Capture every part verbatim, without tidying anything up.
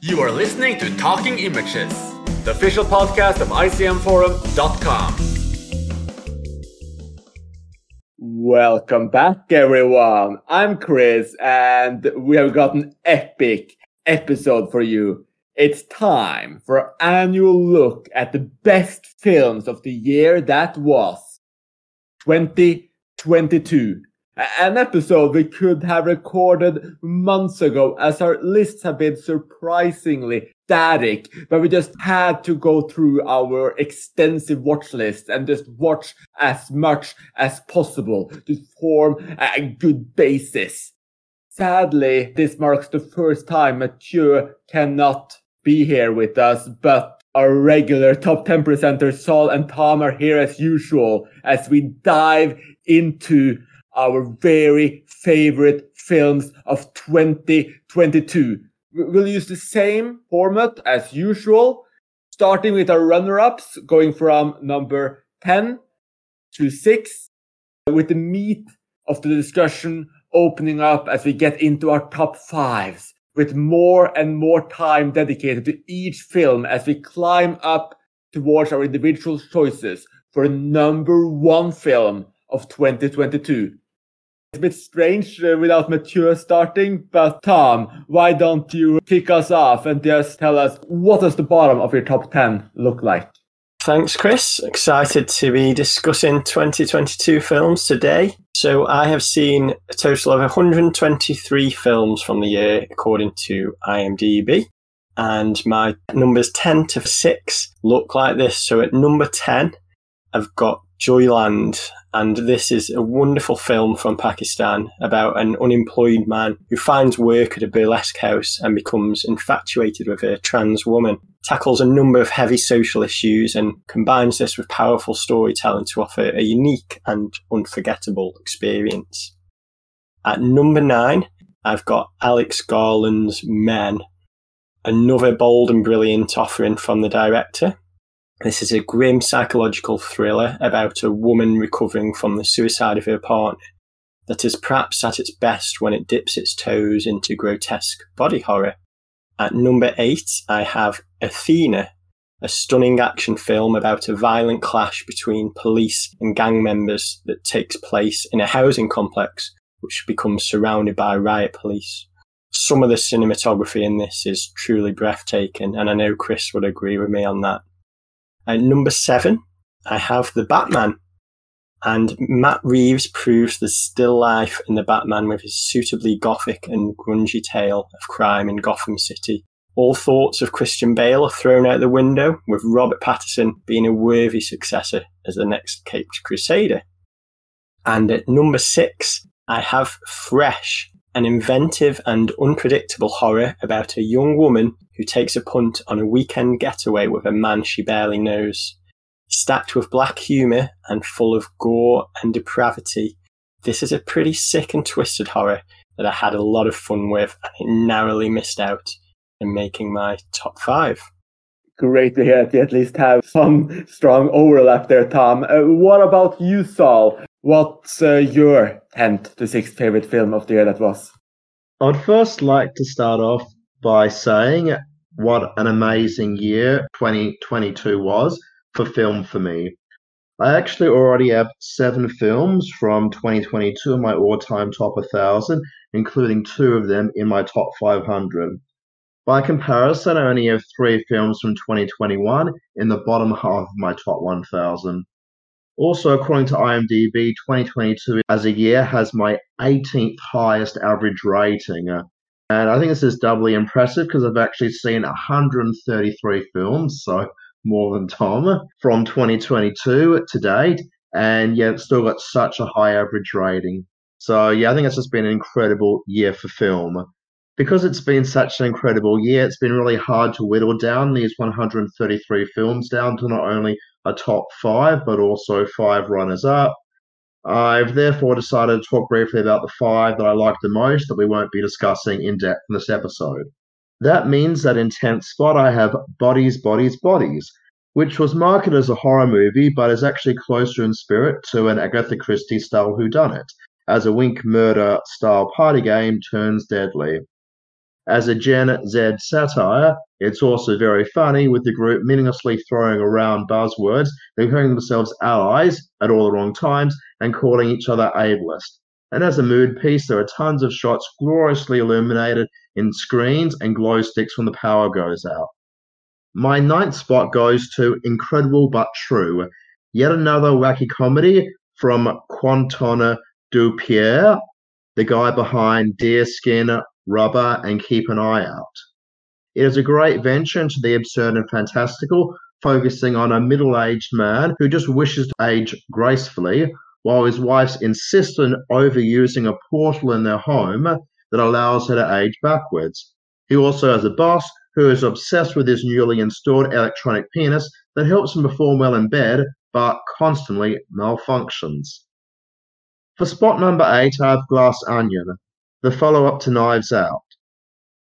You are listening to Talking Images, the official podcast of I C M forum dot com. Welcome back, everyone. I'm Chris, and we have got an epic episode for you. It's time for our annual look at the best films of the year that was twenty twenty-two. An episode we could have recorded months ago, as our lists have been surprisingly static, but we just had to go through our extensive watch list and just watch as much as possible to form a good basis. Sadly, this marks the first time Mathieu cannot be here with us, but our regular top ten presenters Saul and Tom are here as usual as we dive into our very favorite films of twenty twenty-two. We'll use the same format as usual, starting with our runner-ups, going from number ten to six, with the meat of the discussion opening up as we get into our top fives, with more and more time dedicated to each film as we climb up towards our individual choices for number one film of twenty twenty-two. It's a bit strange uh, without Mathieu starting, but Tom, why don't you kick us off and just tell us what does the bottom of your top ten look like? Thanks, Chris. Excited to be discussing twenty twenty-two films today. So I have seen a total of one hundred twenty-three films from the year, according to IMDb. And my numbers ten to six look like this. So at number ten, I've got Joyland, and this is a wonderful film from Pakistan about an unemployed man who finds work at a burlesque house and becomes infatuated with a trans woman. Tackles a number of heavy social issues and combines this with powerful storytelling to offer a unique and unforgettable experience. At number nine, I've got Alex Garland's Men, another bold and brilliant offering from the director. This is a grim psychological thriller about a woman recovering from the suicide of her partner that is perhaps at its best when it dips its toes into grotesque body horror. At number eight, I have Athena, a stunning action film about a violent clash between police and gang members that takes place in a housing complex which becomes surrounded by riot police. Some of the cinematography in this is truly breathtaking, and I know Chris would agree with me on that. At number seven, I have The Batman, and Matt Reeves proves there's still life in The Batman with his suitably gothic and grungy tale of crime in Gotham City. All thoughts of Christian Bale are thrown out the window, with Robert Pattinson being a worthy successor as the next Caped Crusader. And at number six, I have Fresh, an inventive and unpredictable horror about a young woman who takes a punt on a weekend getaway with a man she barely knows. Stacked with black humour and full of gore and depravity, this is a pretty sick and twisted horror that I had a lot of fun with, and it narrowly missed out in making my top five. Great to hear that you at least have some strong overlap there, Tom. Uh, what about you, Saul? What's uh, your tenth to sixth favourite film of the year that was? I'd first like to start off by saying what an amazing year twenty twenty-two was for film for me. I actually already have seven films from twenty twenty-two in my all-time top one thousand, including two of them in my top five hundred. By comparison, I only have three films from twenty twenty-one in the bottom half of my top one thousand. Also, according to IMDb, twenty twenty-two as a year has my eighteenth highest average rating. And I think this is doubly impressive because I've actually seen one hundred thirty-three films, so more than Tom, from twenty twenty-two to date, and yet it's still got such a high average rating. So yeah, I think it's just been an incredible year for film. Because it's been such an incredible year, it's been really hard to whittle down these one hundred thirty-three films down to not only a top five, but also five runners-up. I've therefore decided to talk briefly about the five that I like the most that we won't be discussing in depth in this episode. That means that in tenth spot I have Bodies, Bodies, Bodies, which was marketed as a horror movie but is actually closer in spirit to an Agatha Christie-style whodunit, as a wink murder-style party game turns deadly. As a Gen Z satire, it's also very funny, with the group meaninglessly throwing around buzzwords, they're calling themselves allies at all the wrong times, and calling each other ableist. And as a mood piece, there are tons of shots gloriously illuminated in screens and glow sticks when the power goes out. My ninth spot goes to Incredible But True, yet another wacky comedy from Quentin Dupieux, the guy behind Deerskin, Rubber, and Keep an Eye Out. It is a great venture into the absurd and fantastical, focusing on a middle-aged man who just wishes to age gracefully, while his wife's insistent overusing a portal in their home that allows her to age backwards. He also has a boss who is obsessed with his newly installed electronic penis that helps him perform well in bed, but constantly malfunctions. For spot number eight, I have Glass Onion, the follow-up to Knives Out.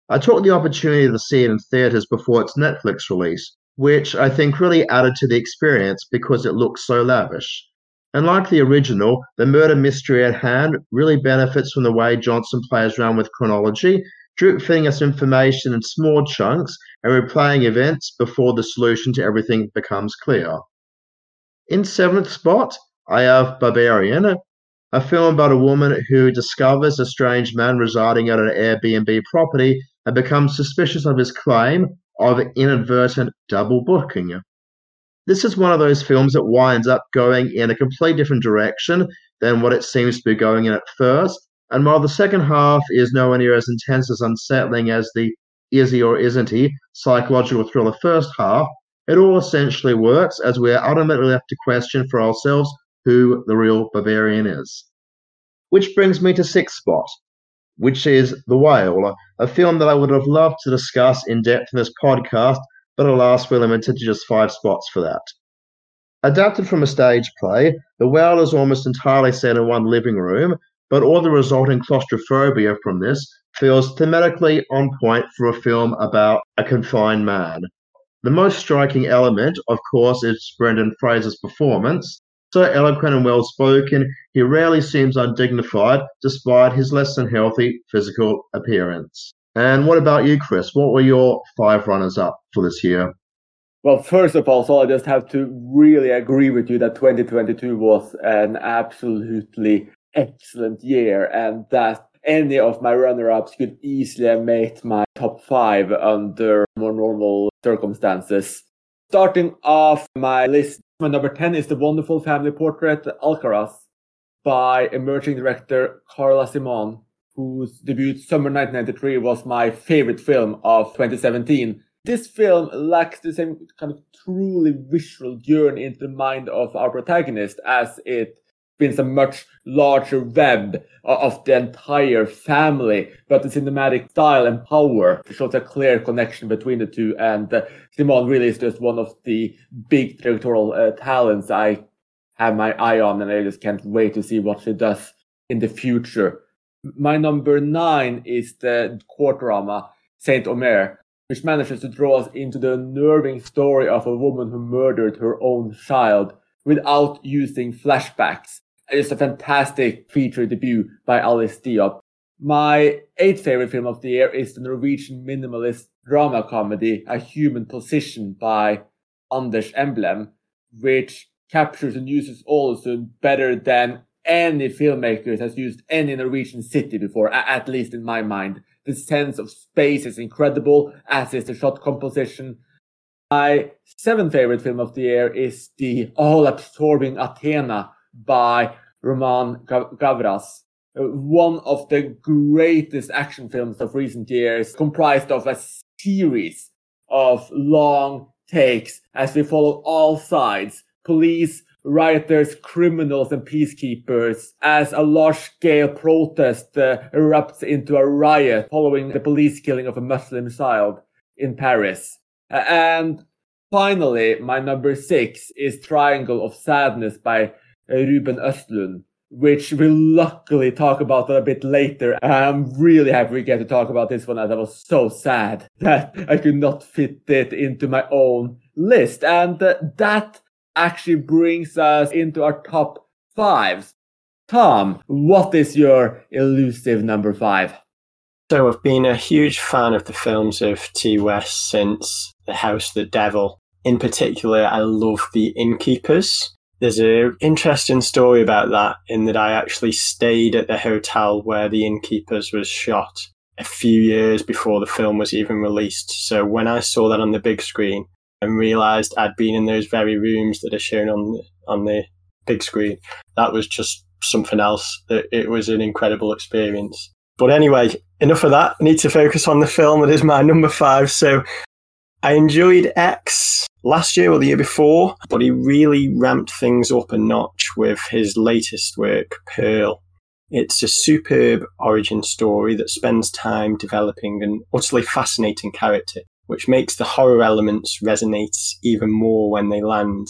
I took the opportunity to see it in theatres before its Netflix release, which I think really added to the experience because it looks so lavish. And like the original, the murder mystery at hand really benefits from the way Johnson plays around with chronology, drip-feeding us information in small chunks and replaying events before the solution to everything becomes clear. In seventh spot, I have Barbarian, a film about a woman who discovers a strange man residing at an Airbnb property and becomes suspicious of his claim of inadvertent double booking. This is one of those films that winds up going in a completely different direction than what it seems to be going in at first, and while the second half is nowhere near as intense as unsettling as the is he or isn't he psychological thriller first half, it all essentially works as we are ultimately left to question for ourselves who the real Barbarian is. Which brings me to sixth spot, which is The Whale, a film that I would have loved to discuss in depth in this podcast, but alas, we're limited to just five spots for that. Adapted from a stage play, The Whale is almost entirely set in one living room, but all the resulting claustrophobia from this feels thematically on point for a film about a confined man. The most striking element, of course, is Brendan Fraser's performance. So eloquent and well-spoken, he rarely seems undignified despite his less than healthy physical appearance. And what about you, Chris? What were your five runners-up for this year? Well, first of all, Saul, I just have to really agree with you that twenty twenty-two was an absolutely excellent year, and that any of my runner-ups could easily have made my top five under more normal circumstances. Starting off my list, my number ten is the wonderful family portrait Alcaraz by emerging director Carla Simone, whose debut Summer nineteen ninety-three was my favorite film of twenty seventeen. This film lacks the same kind of truly visual journey into the mind of our protagonist, as it spins a much larger web of the entire family, but the cinematic style and power shows a clear connection between the two, and uh, Simone really is just one of the big directorial uh, talents I have my eye on, and I just can't wait to see what she does in the future. My number nine is the court drama Saint Omer, which manages to draw us into the unnerving story of a woman who murdered her own child without using flashbacks. It's a fantastic feature debut by Alice Diop. My eighth favorite film of the year is the Norwegian minimalist drama comedy A Human Position by Anders Emblem, which captures and uses all the better than any filmmaker has used any Norwegian city before, at least in my mind. The sense of space is incredible, as is the shot composition. My seventh favorite film of the year is the all-absorbing Athena by Roman Gavras, one of the greatest action films of recent years, comprised of a series of long takes as we follow all sides, police, rioters, criminals, and peacekeepers, as a large-scale protest uh, erupts into a riot following the police killing of a Muslim child in Paris. Uh, and finally, my number six is Triangle of Sadness by uh, Ruben Östlund, which we'll luckily talk about a bit later. I'm really happy we get to talk about this one, as I was so sad that I could not fit it into my own list. And uh, that actually brings us into our top fives. Tom, what is your elusive number five? So I've been a huge fan of the films of T. West since The House of the Devil. In particular, I love The Innkeepers. There's an interesting story about that in that I actually stayed at the hotel where The Innkeepers was shot a few years before the film was even released. So when I saw that on the big screen and realised I'd been in those very rooms that are shown on the, on the big screen, that was just something else. It was an incredible experience. But anyway, enough of that. I need to focus on the film that is my number five. So I enjoyed X last year or the year before, but he really ramped things up a notch with his latest work, Pearl. It's a superb origin story that spends time developing an utterly fascinating character, which makes the horror elements resonate even more when they land.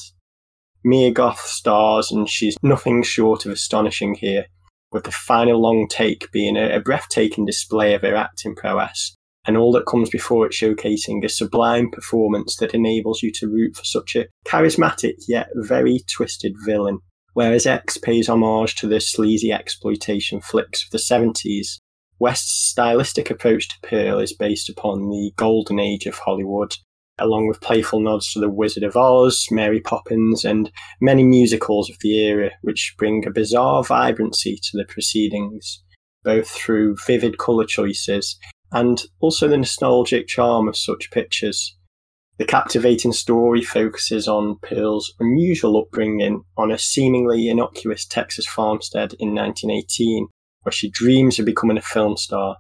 Mia Goth stars, and she's nothing short of astonishing here, with the final long take being a, a breathtaking display of her acting prowess, and all that comes before it showcasing a sublime performance that enables you to root for such a charismatic yet very twisted villain. Whereas X pays homage to the sleazy exploitation flicks of the seventies, West's stylistic approach to Pearl is based upon the golden age of Hollywood, along with playful nods to The Wizard of Oz, Mary Poppins, and many musicals of the era, which bring a bizarre vibrancy to the proceedings, both through vivid colour choices and also the nostalgic charm of such pictures. The captivating story focuses on Pearl's unusual upbringing on a seemingly innocuous Texas farmstead in nineteen eighteen, where she dreams of becoming a film star.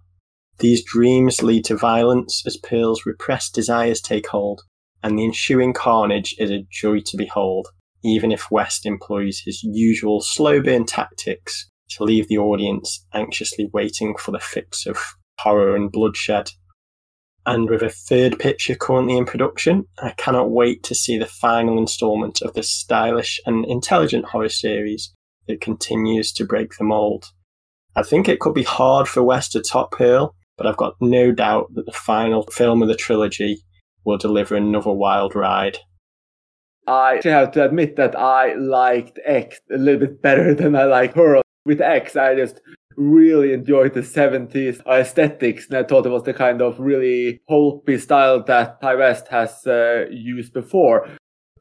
These dreams lead to violence as Pearl's repressed desires take hold, and the ensuing carnage is a joy to behold, even if West employs his usual slow-burn tactics to leave the audience anxiously waiting for the fix of horror and bloodshed. And with a third picture currently in production, I cannot wait to see the final instalment of this stylish and intelligent horror series that continues to break the mould. I think it could be hard for West to top Pearl, but I've got no doubt that the final film of the trilogy will deliver another wild ride. I have to admit that I liked X a little bit better than I like Pearl. With X, I just really enjoyed the seventies aesthetics, and I thought it was the kind of really pulpy style that Ty West has uh, used before.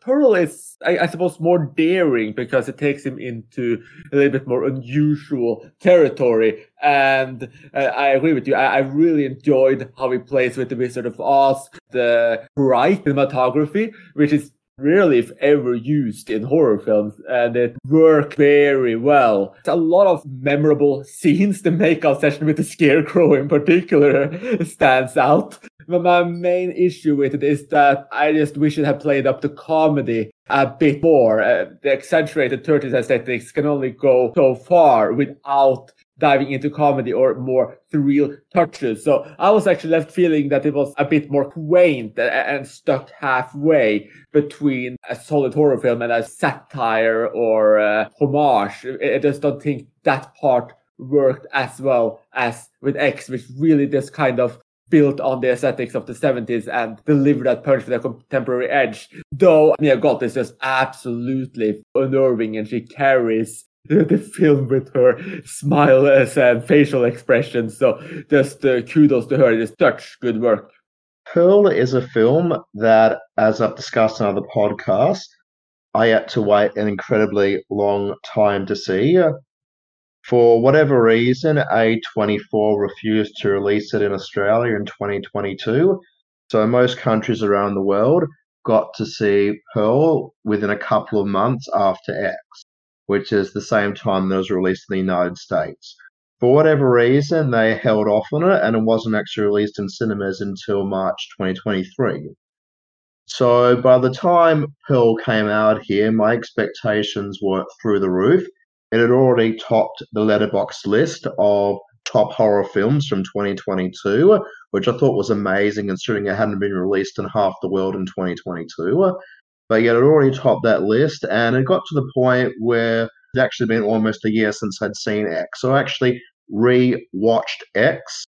Pearl is, I, I suppose, more daring because it takes him into a little bit more unusual territory. And uh, I agree with you. I, I really enjoyed how he plays with the Wizard of Oz, the bright cinematography, which is rarely, if ever, used in horror films. And it worked very well. It's a lot of memorable scenes. The makeout session with the Scarecrow in particular stands out. My main issue with it is that I just wish it had played up the comedy a bit more. Uh, the accentuated thirties aesthetics can only go so far without diving into comedy or more surreal touches. So I was actually left feeling that it was a bit more quaint and stuck halfway between a solid horror film and a satire or a homage. I just don't think that part worked as well as with X, which really just kind of built on the aesthetics of the seventies and delivered that punch with a contemporary edge. Though Mia Goth is just absolutely unnerving, and she carries the film with her smiles and facial expressions. So just uh, kudos to her. Just such good work. Pearl is a film that, as I've discussed in other podcasts, I had to wait an incredibly long time to see. For whatever reason, A twenty-four refused to release it in Australia in twenty twenty-two, so most countries around the world got to see Pearl within a couple of months after X, which is the same time that it was released in the United States. For whatever reason, they held off on it, and it wasn't actually released in cinemas until March twenty twenty-three. So by the time Pearl came out here, my expectations were through the roof. It had already topped the Letterboxd list of top horror films from twenty twenty-two, which I thought was amazing considering it hadn't been released in half the world in twenty twenty-two. But yet it already topped that list, and it got to the point where it actually been almost a year since I'd seen X. So I actually re-watched X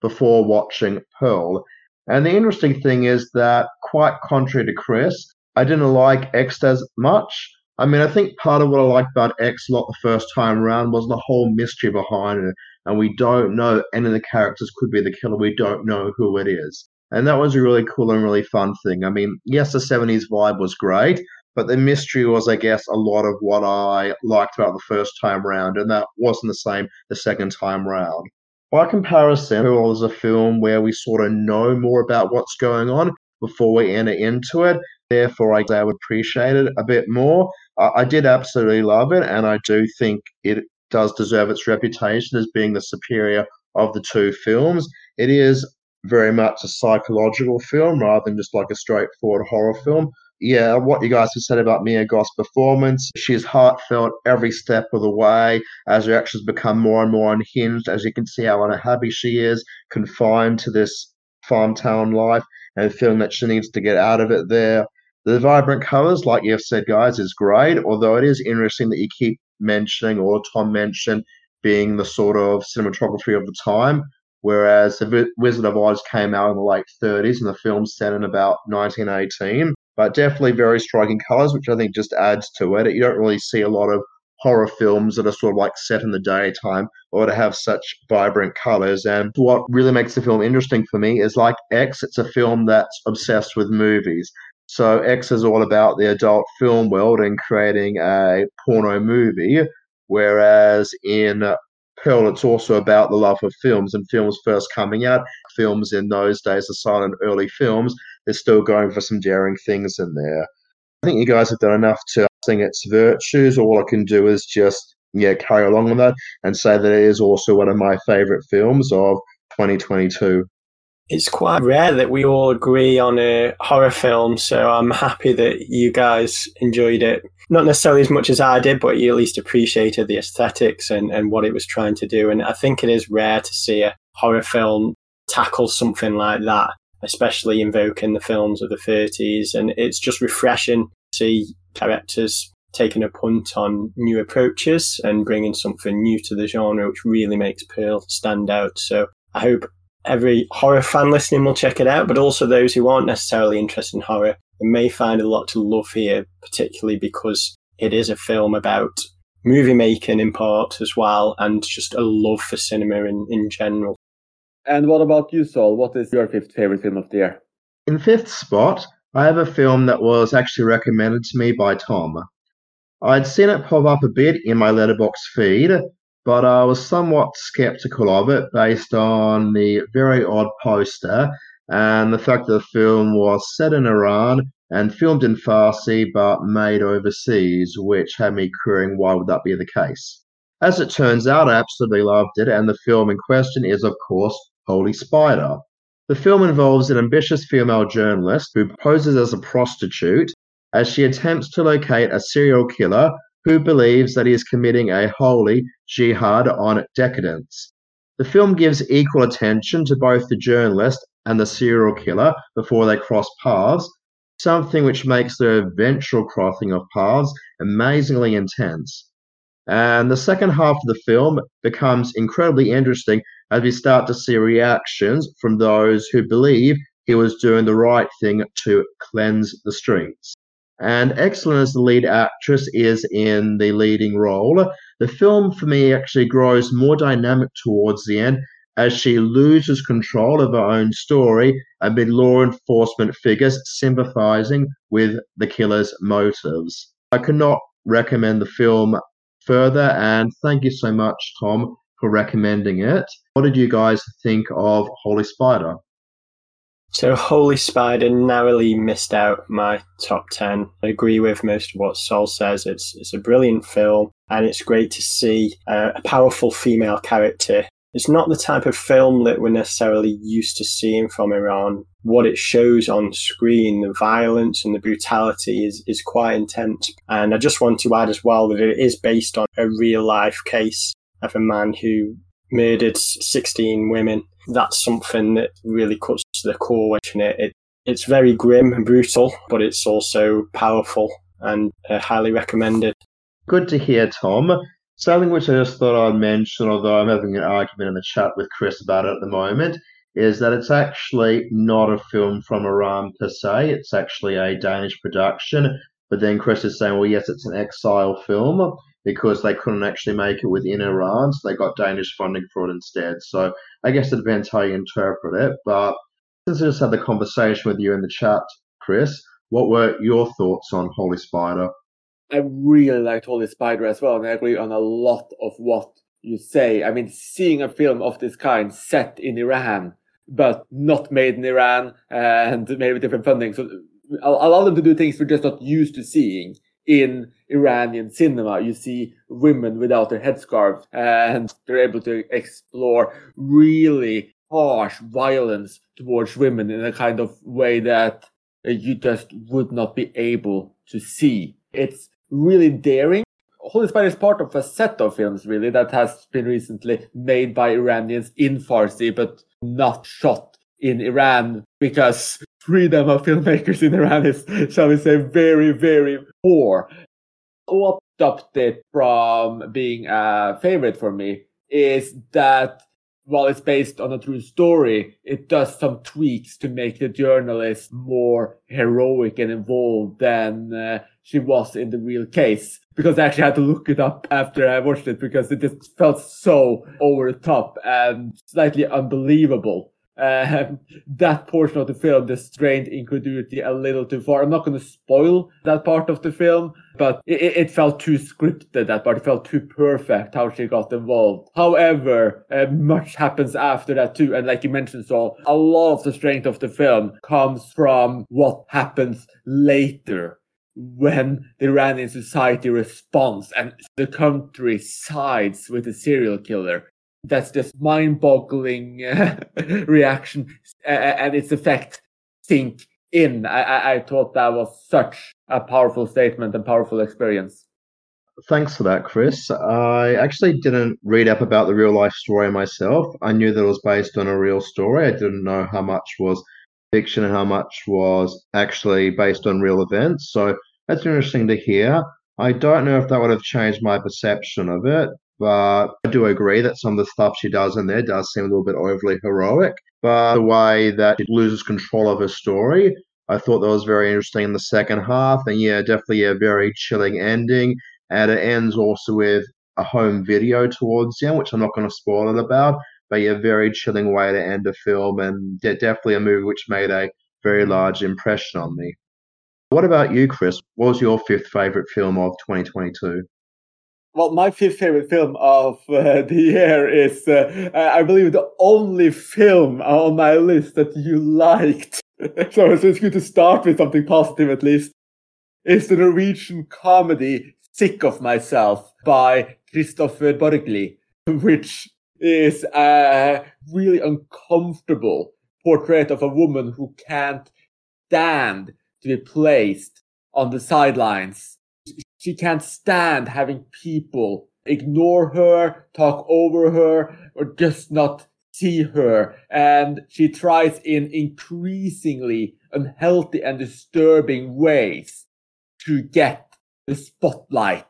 before watching Pearl. And the interesting thing is that, quite contrary to Chris, I didn't like X as much. I mean, I think part of what I liked about X a lot the first time around was the whole mystery behind it and we don't know any of the characters could be the killer. We don't know who it is. And that was a really cool and really fun thing. I mean, yes, the seventies vibe was great, but the mystery was, I guess, a lot of what I liked about the first time round, and that wasn't the same the second time round. By comparison, it was a film where we sort of know more about what's going on before we enter into it. Therefore, I would appreciate it a bit more. I did absolutely love it, and I do think it does deserve its reputation as being the superior of the two films. It is very much a psychological film rather than just like a straightforward horror film. Yeah, what you guys have said about Mia Goth's performance, she's heartfelt every step of the way as her actions become more and more unhinged, as you can see how unhappy she is, confined to this farm town life and feeling that she needs to get out of it there. The vibrant colours, like you've said, guys, is great, although it is interesting that you keep mentioning, or Tom mentioned, being the sort of cinematography of the time. Whereas The Wizard of Oz came out in the late thirties and the film's set in about nineteen eighteen. But definitely very striking colours, which I think just adds to it. You don't really see a lot of horror films that are sort of like set in the daytime or to have such vibrant colours. And what really makes the film interesting for me is, like X, it's a film that's obsessed with movies. So X is all about the adult film world and creating a porno movie, whereas in Pearl, it's also about the love of films and films first coming out. Films in those days, the silent early films, they're still going for some daring things in there. I think you guys have done enough to sing its virtues. All I can do is just, yeah, carry along with that and say that it is also one of my favourite films of twenty twenty-two. It's quite rare that we all agree on a horror film, so I'm happy that you guys enjoyed it. Not necessarily as much as I did, but you at least appreciated the aesthetics and, and what it was trying to do. And I think it is rare to see a horror film tackle something like that, especially invoking the films of the thirties. And it's just refreshing to see directors taking a punt on new approaches and bringing something new to the genre, which really makes Pearl stand out. So I hope every horror fan listening will check it out, but also those who aren't necessarily interested in horror, they may find a lot to love here, particularly because it is a film about movie making in part as well, and just a love for cinema in, in general. And what about you, Saul? What is your fifth favourite film of the year? In fifth spot, I have a film that was actually recommended to me by Tom. I'd seen it pop up a bit in my Letterboxd feed, but I was somewhat sceptical of it based on the very odd poster and the fact that the film was set in Iran and filmed in Farsi but made overseas, which had me querying why would that be the case. As it turns out, I absolutely loved it, and the film in question is, of course, Holy Spider. The film involves an ambitious female journalist who poses as a prostitute as she attempts to locate a serial killer who believes that he is committing a holy jihad on decadence. The film gives equal attention to both the journalist and the serial killer before they cross paths, something which makes their eventual crossing of paths amazingly intense. And the second half of the film becomes incredibly interesting as we start to see reactions from those who believe he was doing the right thing to cleanse the streets. And excellent as the lead actress is in the leading role, the film for me actually grows more dynamic towards the end as she loses control of her own story amid law enforcement figures sympathizing with the killer's motives. I cannot recommend the film further, and thank you so much, Tom, for recommending it. What did you guys think of Holy Spider? So Holy Spider narrowly missed out my top ten. I agree with most of what Saul says. It's it's a brilliant film, and it's great to see uh, a powerful female character. It's not the type of film that we're necessarily used to seeing from Iran. What it shows on screen, the violence and the brutality is, is quite intense. And I just want to add as well that it is based on a real-life case of a man who murdered sixteen women. That's something that really cuts to the core in it. it. It's very grim and brutal, but it's also powerful and uh, highly recommended. Good to hear, Tom. Something which I just thought I'd mention, although I'm having an argument in the chat with Chris about it at the moment, is that it's actually not a film from Iran per se. It's actually a Danish production. But then Chris is saying, well, yes, it's an exile film. because they couldn't actually make it within Iran, so they got Danish funding for it instead. So I guess it depends how you interpret it. But since I just had the conversation with you in the chat, Chris, what were your thoughts on Holy Spider? I really liked Holy Spider as well, and I agree on a lot of what you say. I mean, seeing a film of this kind set in Iran, but not made in Iran and made with different funding. So allow them to do things we're just not used to seeing in Iranian cinema. You see women without their headscarves, and they're able to explore really harsh violence towards women in a kind of way that you just would not be able to see. It's really daring. Holy Spider is part of a set of films, really, that has been recently made by Iranians in Farsi, but not shot in Iran, because freedom of filmmakers in Iran is, shall we say, very, very poor. What stopped it from being a favorite for me is that while it's based on a true story, it does some tweaks to make the journalist more heroic and involved than uh, she was in the real case. Because I actually had to look it up after I watched it, because it just felt so over the top and slightly unbelievable. Um, that portion of the film just strained incredulity a little too far. I'm not going to spoil that part of the film, but it, it felt too scripted, that part. It felt too perfect how she got involved. However, uh, much happens after that too. And like you mentioned, Saul, a lot of the strength of the film comes from what happens later, when the Iranian society responds and the country sides with the serial killer. That's just mind-boggling uh, reaction, uh, and its effect sink in. I, I, I thought that was such a powerful statement and powerful experience. Thanks for that, Chris. I actually didn't read up about the real-life story myself. I knew that it was based on a real story. I didn't know how much was fiction and how much was actually based on real events. So that's interesting to hear. I don't know if that would have changed my perception of it, but I do agree that some of the stuff she does in there does seem a little bit overly heroic. But the way that she loses control of her story, I thought that was very interesting in the second half. And yeah, definitely a very chilling ending. And it ends also with a home video towards the end, which I'm not going to spoil it about. But yeah, very chilling way to end a film. And definitely a movie which made a very large impression on me. What about you, Chris? What was your fifth favorite film of twenty twenty-two? Well, my fifth favorite film of uh, the year is, uh, I believe, the only film on my list that you liked. so, so it's good to start with something positive, at least. It's the Norwegian comedy Sick of Myself by Christopher Borgli, which is a really uncomfortable portrait of a woman who can't stand to be placed on the sidelines. She can't stand having people ignore her, talk over her, or just not see her. And she tries in increasingly unhealthy and disturbing ways to get the spotlight.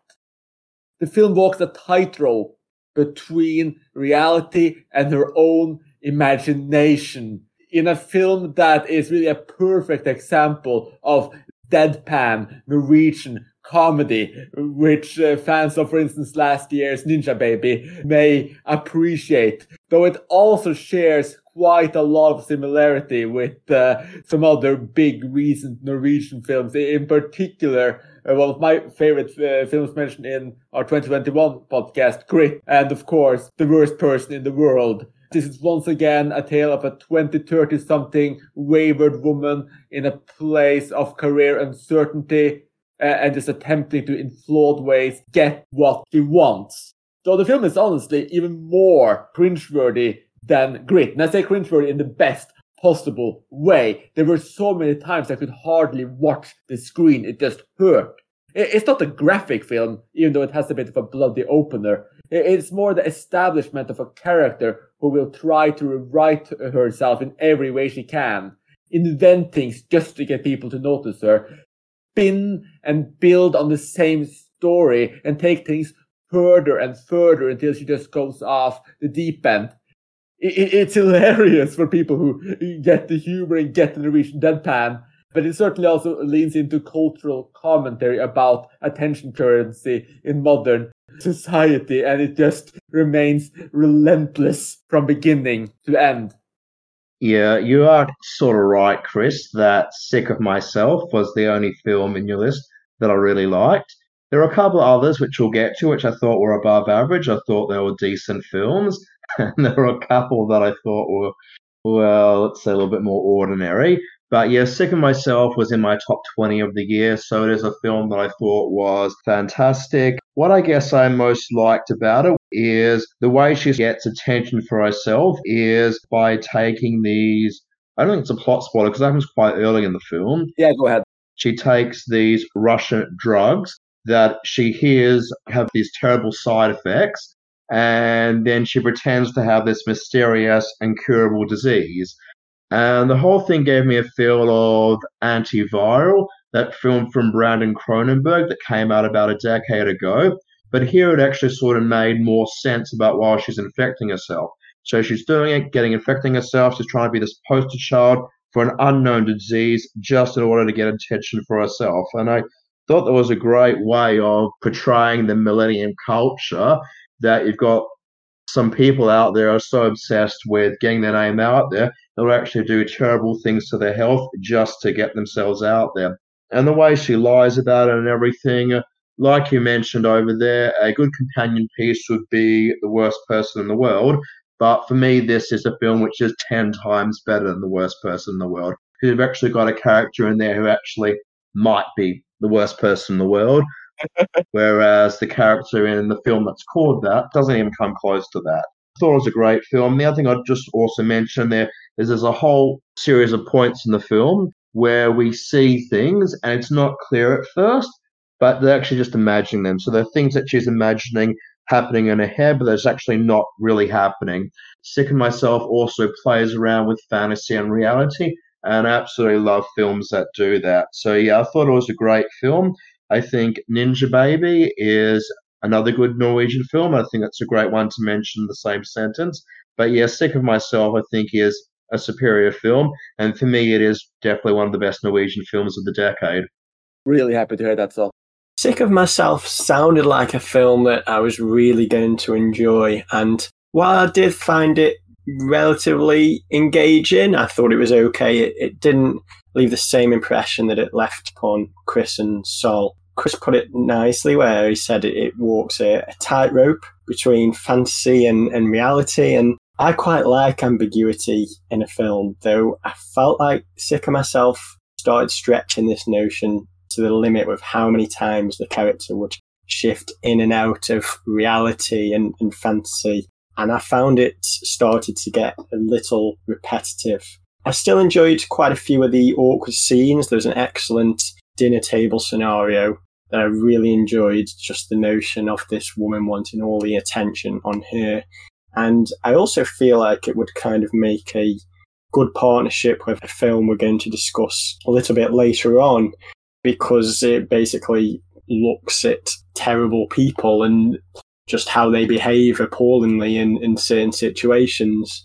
The film walks a tightrope between reality and her own imagination, in a film that is really a perfect example of deadpan Norwegian comedy, which uh, fans of, for instance, last year's Ninja Baby may appreciate, though it also shares quite a lot of similarity with uh, some other big recent Norwegian films. In particular, uh, one of my favorite uh, films mentioned in our twenty twenty-one podcast, Grit, and of course, The Worst Person in the World. This is once again a tale of a twenty, thirty-something wayward woman in a place of career uncertainty, and is attempting to, in flawed ways, get what he wants. So the film is honestly even more cringeworthy than Grit. And I say cringeworthy in the best possible way. There were so many times I could hardly watch the screen. It just hurt. It's not a graphic film, even though it has a bit of a bloody opener. It's more the establishment of a character who will try to rewrite herself in every way she can, invent things just to get people to notice her, spin and build on the same story and take things further and further until she just goes off the deep end. It, it, it's hilarious for people who get the humor and get the Norwegian deadpan, But it certainly also leans into cultural commentary about attention currency in modern society, and it just remains relentless from beginning to end. Yeah, you are sort of right, Chris, that Sick of Myself was the only film in your list that I really liked. There are a couple of others which we'll get to, which I thought were above average. I thought they were decent films, and there were a couple that I thought were, well, let's say a little bit more ordinary. But yeah, Sick of Myself was in my top twenty of the year, so it is a film that I thought was fantastic. What I guess I most liked about it is the way she gets attention for herself is by taking these, I don't think it's a plot spoiler because that was quite early in the film. Yeah, go ahead. She takes these Russian drugs that she hears have these terrible side effects, and then she pretends to have this mysterious incurable disease. And the whole thing gave me a feel of Antiviral, that film from Brandon Cronenberg that came out about a decade ago. But here it actually sort of made more sense about why she's infecting herself. So she's doing it, getting infecting herself. She's trying to be this poster child for an unknown disease just in order to get attention for herself. And I thought that was a great way of portraying the millennium culture, that you've got some people out there are so obsessed with getting their name out there, they'll actually do terrible things to their health just to get themselves out there. And the way she lies about it and everything, like you mentioned over there, a good companion piece would be The Worst Person in the World. But for me, this is a film which is ten times better than The Worst Person in the World, because you've actually got a character in there who actually might be the worst person in the world. Whereas the character in the film that's called that doesn't even come close to that. I thought it was a great film. The other thing I'd just also mention there is there's a whole series of points in the film where we see things and it's not clear at first, but they're actually just imagining them. So there are things that she's imagining happening in her head, but that's actually not really happening. Sick of Myself also plays around with fantasy and reality, and I absolutely love films that do that. So yeah, I thought it was a great film. I think Ninja Baby is another good Norwegian film. I think that's a great one to mention in the same sentence. But yeah, Sick of Myself, I think, is a superior film. And for me, it is definitely one of the best Norwegian films of the decade. Really happy to hear that, Saul. Sick of Myself sounded like a film that I was really going to enjoy. And while I did find it relatively engaging, I thought it was okay. It, it didn't leave the same impression that it left upon Chris and Saul. Chris put it nicely where he said it, it walks a, a tightrope between fantasy and, and reality, and I quite like ambiguity in a film, though I felt like Sick of Myself started stretching this notion to the limit with how many times the character would shift in and out of reality and, and fantasy, and I found it started to get a little repetitive. I still enjoyed quite a few of the awkward scenes. There's an excellent dinner table scenario that I really enjoyed, just the notion of this woman wanting all the attention on her. And I also feel like it would kind of make a good partnership with a film we're going to discuss a little bit later on, because it basically looks at terrible people and just how they behave appallingly in, in certain situations.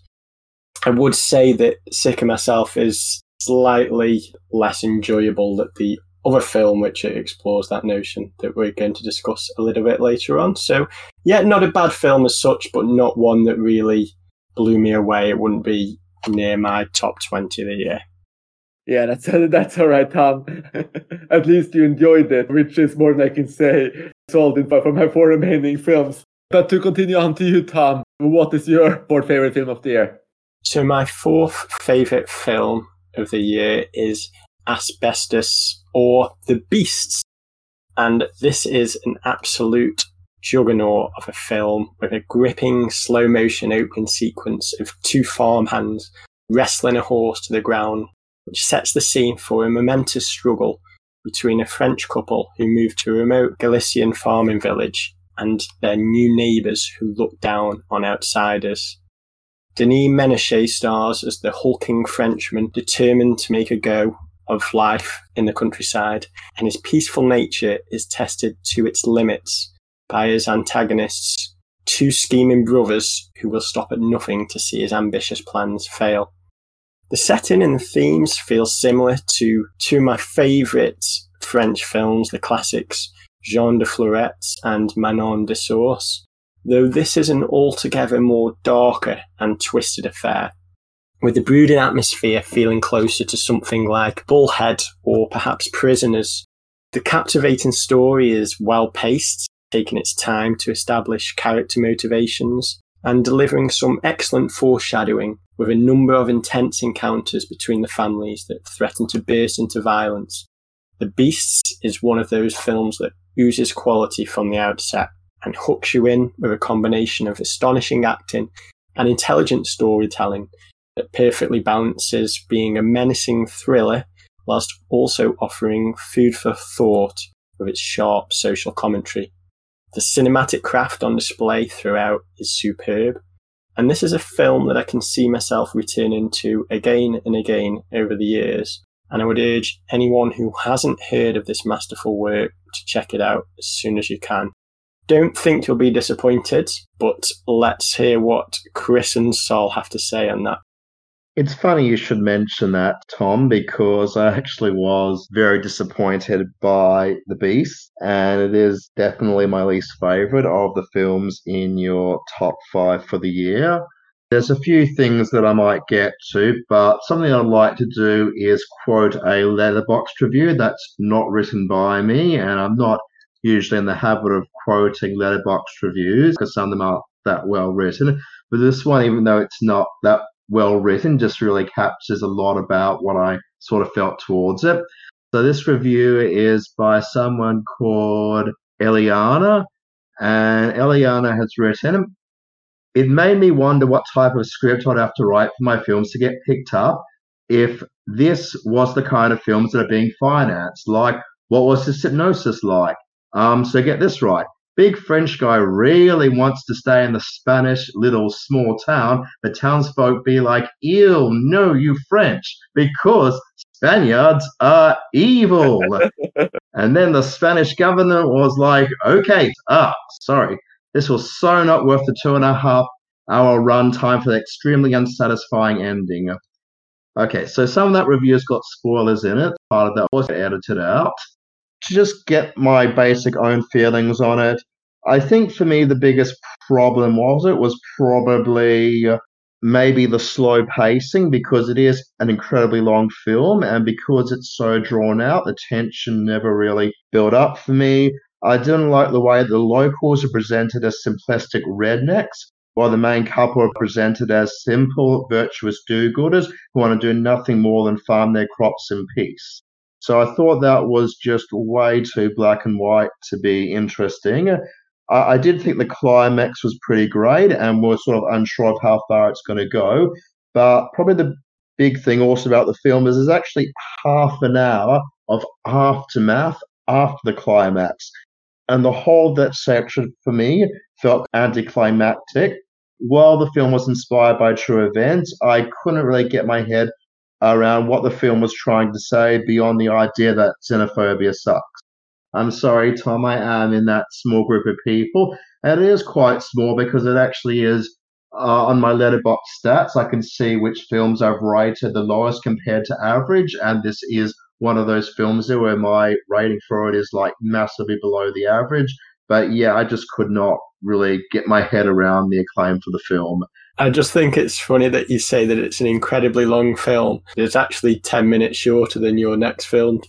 I would say that Sick of Myself is slightly less enjoyable than the other film which explores that notion that we're going to discuss a little bit later on. So, yeah, not a bad film as such, but not one that really blew me away. It wouldn't be near my top twenty of the year. Yeah, that's, that's all right, Tom. At least you enjoyed it, which is more than I can say. It's all did for my four remaining films. But to continue on to you, Tom, what is your fourth favourite film of the year? So my fourth favourite film of the year is Asbestos, or The Beasts. And this is an absolute juggernaut of a film with a gripping slow motion opening sequence of two farmhands wrestling a horse to the ground, which sets the scene for a momentous struggle between a French couple who moved to a remote Galician farming village and their new neighbours who look down on outsiders. Denis Ménochet stars as the hulking Frenchman determined to make a go of life in the countryside, and his peaceful nature is tested to its limits by his antagonists, two scheming brothers who will stop at nothing to see his ambitious plans fail. The setting and the themes feel similar to two of my favourite French films, the classics Jean de Fleurettes and Manon de Source, though this is an altogether more darker and twisted affair, with the brooding atmosphere feeling closer to something like Bullhead or perhaps Prisoners. The captivating story is well-paced, taking its time to establish character motivations and delivering some excellent foreshadowing with a number of intense encounters between the families that threaten to burst into violence. The Beasts is one of those films that oozes quality from the outset and hooks you in with a combination of astonishing acting and intelligent storytelling that perfectly balances being a menacing thriller whilst also offering food for thought with its sharp social commentary. The cinematic craft on display throughout is superb, and this is a film that I can see myself returning to again and again over the years, and I would urge anyone who hasn't heard of this masterful work to check it out as soon as you can. Don't think you'll be disappointed, but let's hear what Chris and Saul have to say on that. It's funny you should mention that, Tom, because I actually was very disappointed by The Beast, and it is definitely my least favourite of the films in your top five for the year. There's a few things that I might get to, but something I'd like to do is quote a Letterboxd review that's not written by me, and I'm not usually in the habit of quoting Letterboxd reviews because some of them aren't that well written. But this one, even though it's not that well written, just really captures a lot about what I sort of felt towards it. So this review is by someone called Eliana, and Eliana has written, "It made me wonder what type of script I'd have to write for my films to get picked up if this was the kind of films that are being financed. Like, what was this hypnosis like? Um, so get this right. Big French guy really wants to stay in the Spanish little small town. The townsfolk be like, ew, no, you French, because Spaniards are evil." And then the Spanish governor was like, okay, ah, sorry. This was so not worth the two and a half hour run time for the extremely unsatisfying ending. Okay, so some of that review's got spoilers in it. Part of that was edited out. To just get my basic own feelings on it, I think for me the biggest problem was it was probably maybe the slow pacing, because it is an incredibly long film, and because it's so drawn out, the tension never really built up for me. I didn't like the way the locals are presented as simplistic rednecks, while the main couple are presented as simple, virtuous do-gooders who want to do nothing more than farm their crops in peace. So I thought that was just way too black and white to be interesting. I, I did think the climax was pretty great, and we're sort of unsure of how far it's going to go. But probably the big thing also about the film is there's actually half an hour of aftermath after the climax. And the whole of that section for me felt anticlimactic. While the film was inspired by true events, I couldn't really get my head around what the film was trying to say beyond the idea that xenophobia sucks. I'm sorry, Tom, I am in that small group of people. And it is quite small because it actually is uh, on my Letterboxd stats. I can see which films I've rated the lowest compared to average. And this is one of those films there where my rating for it is like massively below the average. But yeah, I just could not really get my head around the acclaim for the film. I just think it's funny that you say that it's an incredibly long film. It's actually ten minutes shorter than your next film.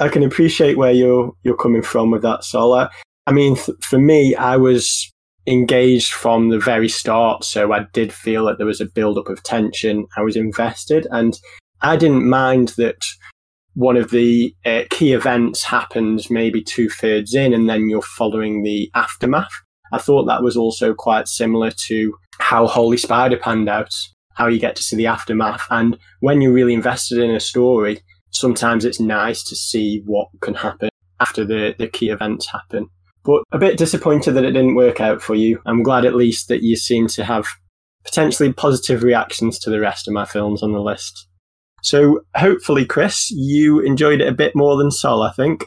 I can appreciate where you're you're coming from with that, Sol. I, I mean, th- for me, I was engaged from the very start, so I did feel that there was a build-up of tension. I was invested, and I didn't mind that one of the uh, key events happens maybe two-thirds in, and then you're following the aftermath. I thought that was also quite similar to how Holy Spider panned out, how you get to see the aftermath. And when you're really invested in a story, sometimes it's nice to see what can happen after the, the key events happen. But a bit disappointed that it didn't work out for you. I'm glad at least that you seem to have potentially positive reactions to the rest of my films on the list. So hopefully, Chris, you enjoyed it a bit more than Sol, I think.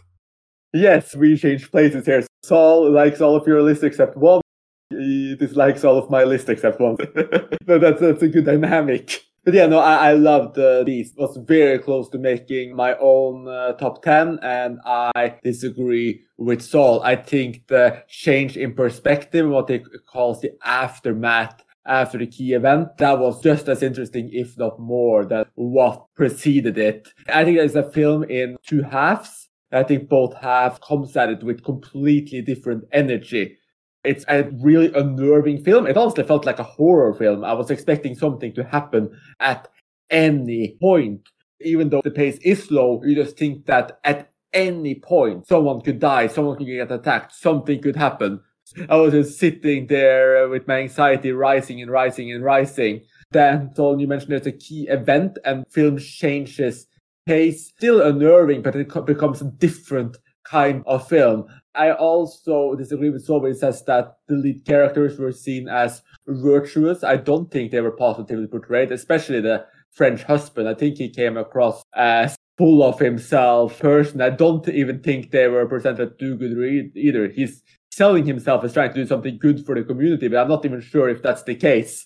Yes, we changed places here. Saul likes all of your lists except one. He dislikes all of my lists except one. So that's, that's a good dynamic. But yeah, no, I, I loved The Beast. It was very close to making my own uh, top ten, and I disagree with Saul. I think the change in perspective, what he calls the aftermath after the key event, that was just as interesting, if not more, than what preceded it. I think it's a film in two halves. I think both halves comes at it with completely different energy. It's a really unnerving film. It honestly felt like a horror film. I was expecting something to happen at any point. Even though the pace is slow, you just think that at any point, someone could die, someone could get attacked, something could happen. I was just sitting there with my anxiety rising and rising and rising. Then, so you mentioned there's a key event and film changes pace. Still unnerving, but it becomes a different kind of film. I also disagree with Saul when he says that the lead characters were seen as virtuous. I don't think they were positively portrayed, especially the French husband. I think he came across as full of himself person. I don't even think they were presented too good either. He's selling himself as trying to do something good for the community, but I'm not even sure if that's the case.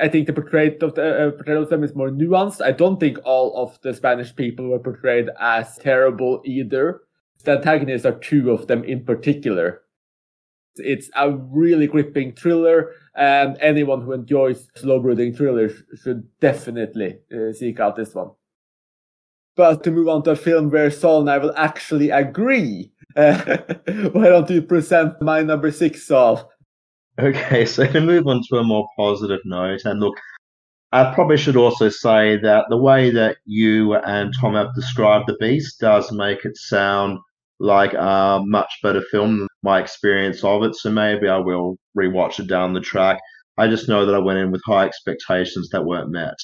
I think the portrayal of, the, uh, portrayal of them is more nuanced. I don't think all of the Spanish people were portrayed as terrible either. The antagonists are two of them in particular. It's a really gripping thriller, and anyone who enjoys slow-brooding thrillers should definitely uh, seek out this one. But to move on to a film where Saul and I will actually agree, uh, why don't you present my number six, Saul? Okay, so to move on to a more positive note, and look, I probably should also say that the way that you and Tom have described The Beast does make it sound like a much better film than my experience of it, so maybe I will rewatch it down the track. I just know that I went in with high expectations that weren't met.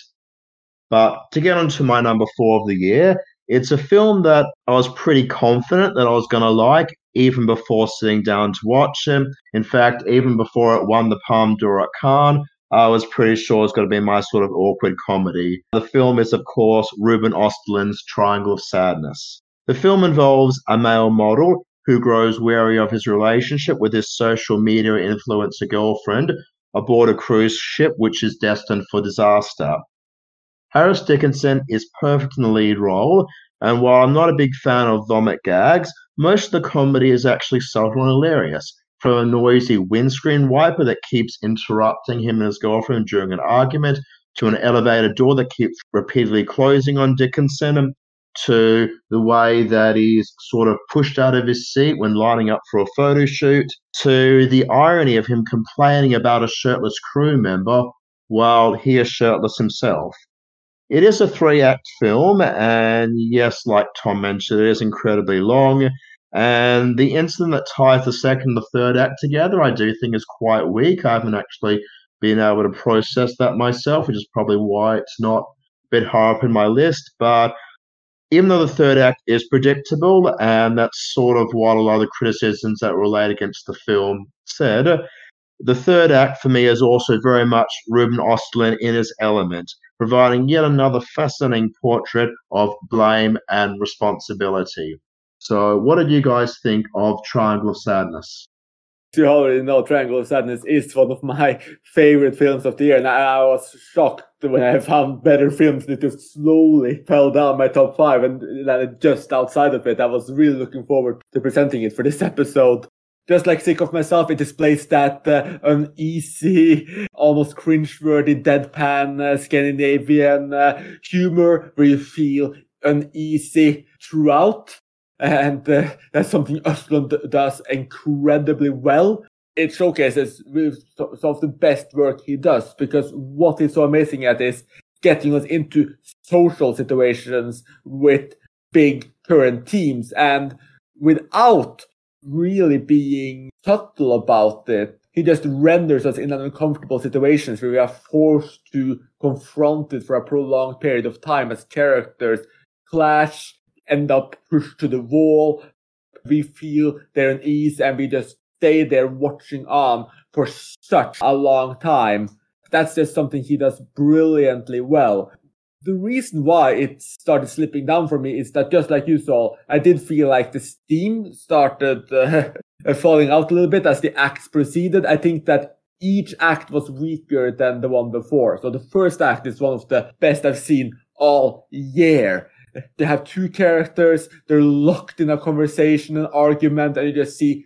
But to get on to my number four of the year, it's a film that I was pretty confident that I was going to like, even before sitting down to watch it. In fact, even before it won the Palme d'Or at Cannes, I was pretty sure it's going to be my sort of awkward comedy. The film is, of course, Ruben Östlund's Triangle of Sadness. The film involves a male model who grows weary of his relationship with his social media influencer girlfriend aboard a cruise ship which is destined for disaster. Harris Dickinson is perfect in the lead role, and while I'm not a big fan of vomit gags, most of the comedy is actually subtle and hilarious, from a noisy windscreen wiper that keeps interrupting him and his girlfriend during an argument, to an elevator door that keeps repeatedly closing on Dickinson, to the way that he's sort of pushed out of his seat when lining up for a photo shoot, to the irony of him complaining about a shirtless crew member while he is shirtless himself. It is a three-act film, and yes, like Tom mentioned, it is incredibly long, and the incident that ties the second and the third act together I do think is quite weak. I haven't actually been able to process that myself, which is probably why it's not a bit high up in my list, but even though the third act is predictable, and that's sort of what a lot of the criticisms that were laid against the film said, the third act for me is also very much Ruben Östlund in his element, providing yet another fascinating portrait of blame and responsibility. So what did you guys think of Triangle of Sadness? You already know Triangle of Sadness is one of my favorite films of the year, and I was shocked when I found better films that just slowly fell down my top five and landed just outside of it. I was really looking forward to presenting it for this episode. Just like Sick of Myself, it displays that uh, uneasy, almost cringeworthy, deadpan uh, Scandinavian uh, humor where you feel uneasy throughout. And uh, that's something Östlund does incredibly well. It showcases some of the best work he does, because what he's so amazing at is getting us into social situations with big current teams, and without really being subtle about it, he just renders us in uncomfortable situations where we are forced to confront it for a prolonged period of time as characters clash, end up pushed to the wall. We feel their unease and we just stay there watching on for such a long time. That's just something he does brilliantly well. The reason why it started slipping down for me is that, just like you saw, I did feel like the steam started uh, falling out a little bit as the acts proceeded. I think that each act was weaker than the one before. So the first act is one of the best I've seen all year. They have two characters, they're locked in a conversation, an argument, and you just see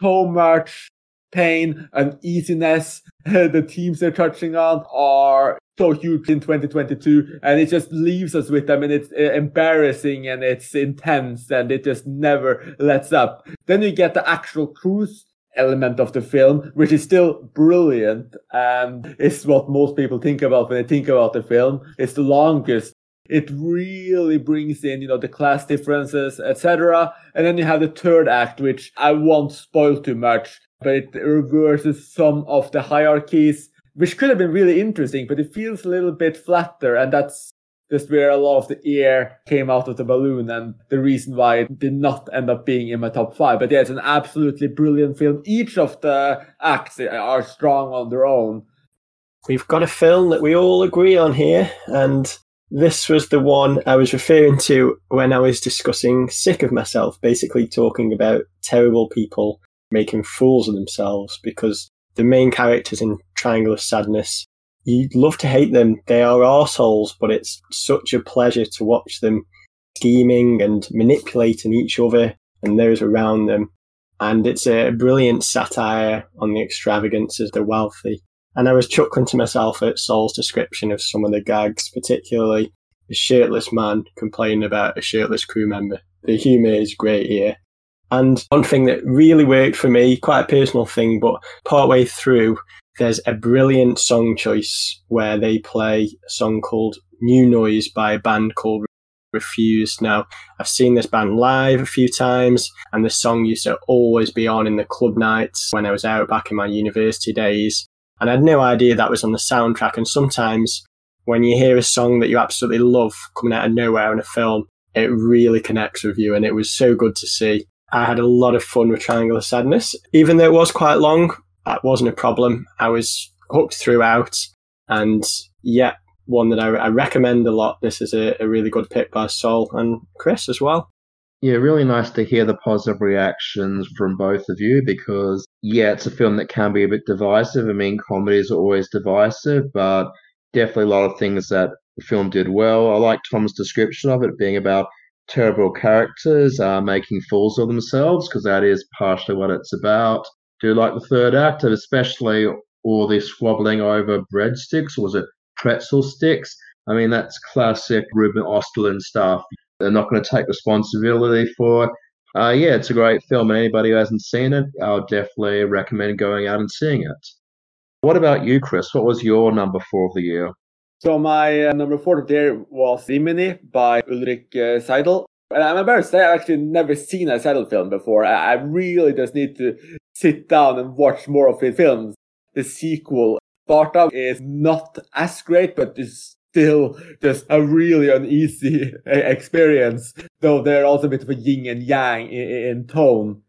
so much pain and easiness. The themes they're touching on are so huge in twenty twenty-two, and it just leaves us with them, and it's embarrassing and it's intense and it just never lets up. Then you get the actual cruise element of the film, which is still brilliant and it's what most people think about when they think about the film. It's the longest. It really brings in, you know, the class differences, et cetera. And then you have the third act, which I won't spoil too much, but it reverses some of the hierarchies, which could have been really interesting, but it feels a little bit flatter. And that's just where a lot of the air came out of the balloon and the reason why it did not end up being in my top five. But yeah, it's an absolutely brilliant film. Each of the acts are strong on their own. We've got a film that we all agree on here, and this was the one I was referring to when I was discussing Sick of Myself, basically talking about terrible people making fools of themselves, because the main characters in Triangle of Sadness, you'd love to hate them. They are arseholes, but it's such a pleasure to watch them scheming and manipulating each other and those around them. And it's a brilliant satire on the extravagances of the wealthy. And I was chuckling to myself at Saul's description of some of the gags, particularly a shirtless man complaining about a shirtless crew member. The humour is great here. And one thing that really worked for me, quite a personal thing, but partway through, there's a brilliant song choice where they play a song called New Noise by a band called Refuse. Now, I've seen this band live a few times, and this song used to always be on in the club nights when I was out back in my university days. And I had no idea that was on the soundtrack. And sometimes when you hear a song that you absolutely love coming out of nowhere in a film, it really connects with you. And it was so good to see. I had a lot of fun with Triangle of Sadness. Even though it was quite long, that wasn't a problem. I was hooked throughout. And yeah, one that I, I recommend a lot. This is a, a really good pick by Saul and Chris as well. Yeah, really nice to hear the positive reactions from both of you because, yeah, it's a film that can be a bit divisive. I mean, comedies are always divisive, but definitely a lot of things that the film did well. I like Tom's description of it being about terrible characters uh, making fools of themselves because that is partially what it's about. I do like the third act, especially all the squabbling over breadsticks, or was it pretzel sticks? I mean, that's classic Ruben Östlund stuff. They're not going to take responsibility for it. Uh, yeah, it's a great film, and anybody who hasn't seen it, I'll definitely recommend going out and seeing it. What about you, Chris? What was your number four of the year? So my uh, number four of the year was Rimini by Ulrik uh, Seidel. And I'm embarrassed to say I've actually never seen a Seidel film before. I, I really just need to sit down and watch more of his films. The sequel, Sparta, is not as great, but it's still just a really uneasy experience, though they're also a bit of a yin and yang in tone.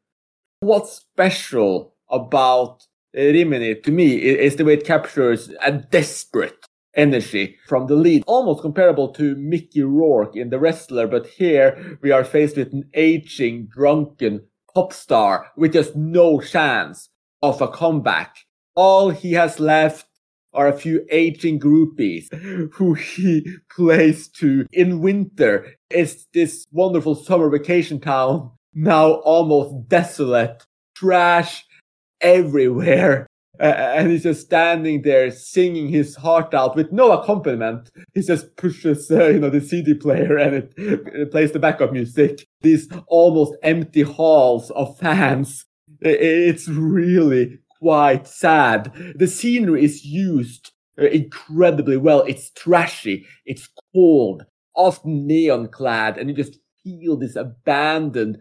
What's special about Rimini to me is the way it captures a desperate energy from the lead, almost comparable to Mickey Rourke in The Wrestler, but here we are faced with an aging, drunken pop star with just no chance of a comeback. All he has left are a few aging groupies who he plays to in winter. It's this wonderful summer vacation town, now almost desolate, trash everywhere. Uh, and he's just standing there singing his heart out with no accompaniment. He just pushes, uh, you know, the C D player and it, it plays the backup music. These almost empty halls of fans. It's really quite sad. The scenery is used incredibly well. It's trashy, it's cold, often neon clad, and you just feel this abandoned,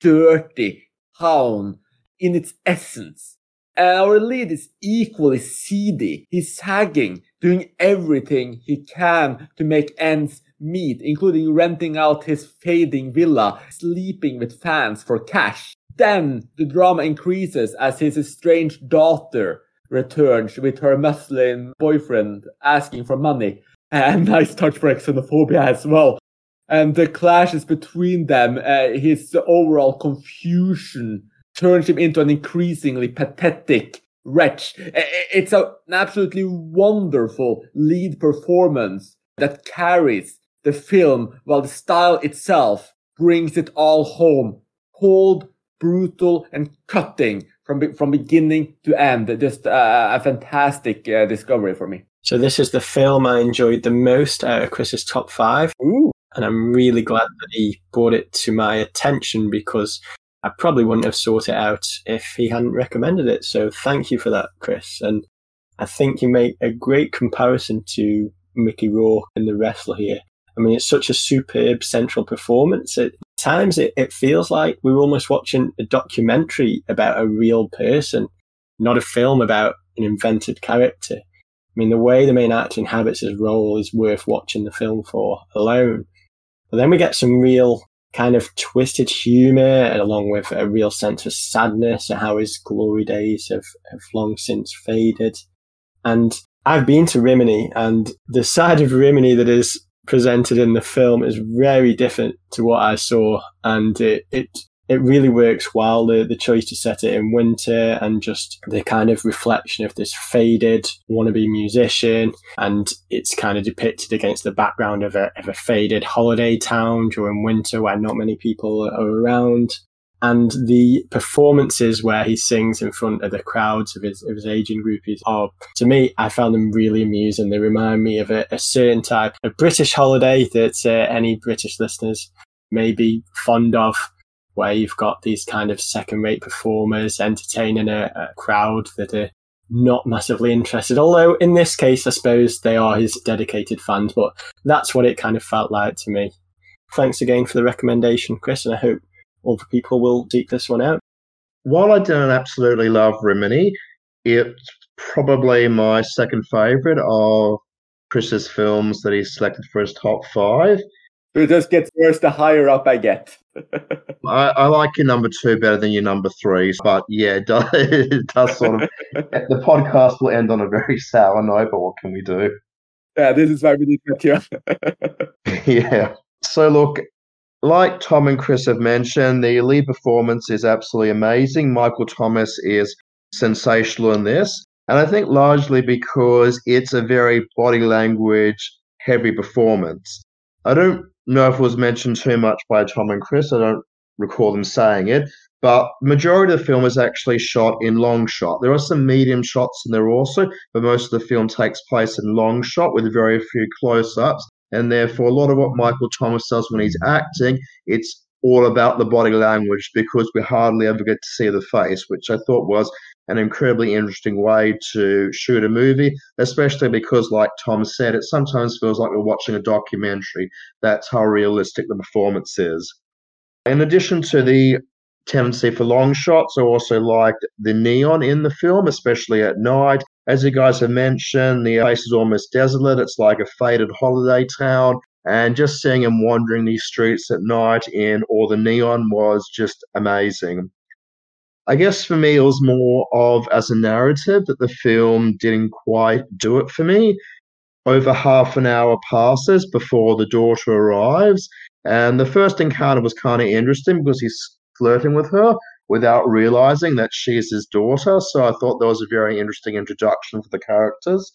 dirty town in its essence. And our lead is equally seedy. He's sagging, doing everything he can to make ends meet, including renting out his fading villa, sleeping with fans for cash. Then the drama increases as his estranged daughter returns with her Muslim boyfriend asking for money. And nice touch for xenophobia as well. And the clashes between them, uh, his overall confusion turns him into an increasingly pathetic wretch. It's a, an absolutely wonderful lead performance that carries the film, while the style itself brings it all home. Cold, brutal, and cutting from from beginning to end. Just uh, a fantastic uh, discovery for me. So this is the film I enjoyed the most out of Chris's top five. Ooh. And I'm really glad that he brought it to my attention, because I probably wouldn't have sought it out if he hadn't recommended it. So thank you for that, Chris. And I think you make a great comparison to Mickey Rourke and The Wrestler here. I mean, it's such a superb central performance. At times it, it feels like we were almost watching a documentary about a real person, not a film about an invented character. I mean, the way the main actor inhabits his role is worth watching the film for alone. But then we get some real kind of twisted humour, and along with a real sense of sadness at how his glory days have, have long since faded. And I've been to Rimini, and the side of Rimini that is presented in the film is very different to what I saw, and it it, it really works well. The, the choice to set it in winter and just the kind of reflection of this faded wannabe musician, and it's kind of depicted against the background of a, of a faded holiday town during winter where not many people are around. And the performances where he sings in front of the crowds of his, of his aging groupies are, to me, I found them really amusing. They remind me of a, a certain type of British holiday that uh, any British listeners may be fond of, where you've got these kind of second-rate performers entertaining a, a crowd that are not massively interested. Although in this case, I suppose they are his dedicated fans, but that's what it kind of felt like to me. Thanks again for the recommendation, Chris, and I hope other people will dig this one out. While I don't absolutely love Rimini, it's probably my second favourite of Chris's films that he's selected for his top five. It just gets worse the higher up I get. I, I like your number two better than your number three, but yeah, it does, it does sort of... The podcast will end on a very sour note, but what can we do? Yeah, this is why we need Mathieu. Yeah. So look, like Tom and Chris have mentioned, the lead performance is absolutely amazing. Michael Thomas is sensational in this. And I think largely because it's a very body language heavy performance. I don't know if it was mentioned too much by Tom and Chris. I don't recall them saying it. But majority of the film is actually shot in long shot. There are some medium shots in there also, but most of the film takes place in long shot with very few close-ups. And therefore, a lot of what Michael Thomas does when he's acting, it's all about the body language, because we hardly ever get to see the face, which I thought was an incredibly interesting way to shoot a movie, especially because, like Tom said, it sometimes feels like we're watching a documentary. That's how realistic the performance is. In addition to the tendency for long shots, I also liked the neon in the film, especially at night. As you guys have mentioned, the place is almost desolate. It's like a faded holiday town. And just seeing him wandering these streets at night in all the neon was just amazing. I guess for me, it was more of as a narrative that the film didn't quite do it for me. Over half an hour passes before the daughter arrives. And the first encounter was kind of interesting because he's flirting with her without realizing that she is his daughter. So I thought that was a very interesting introduction for the characters.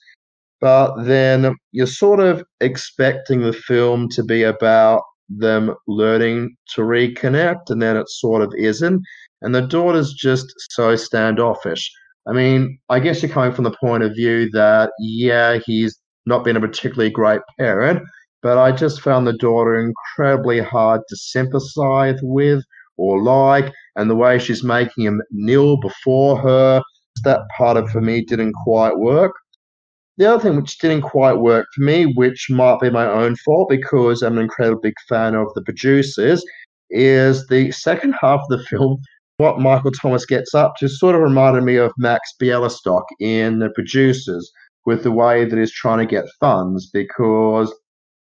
But then you're sort of expecting the film to be about them learning to reconnect, and then it sort of isn't. And the daughter's just so standoffish. I mean, I guess you're coming from the point of view that, yeah, he's not been a particularly great parent, but I just found the daughter incredibly hard to sympathize with or like, and the way she's making him kneel before her, that part of, for me, didn't quite work. The other thing which didn't quite work for me, which might be my own fault because I'm an incredibly big fan of The Producers, is the second half of the film, what Michael Thomas gets up to sort of reminded me of Max Bialystock in The Producers, with the way that he's trying to get funds, because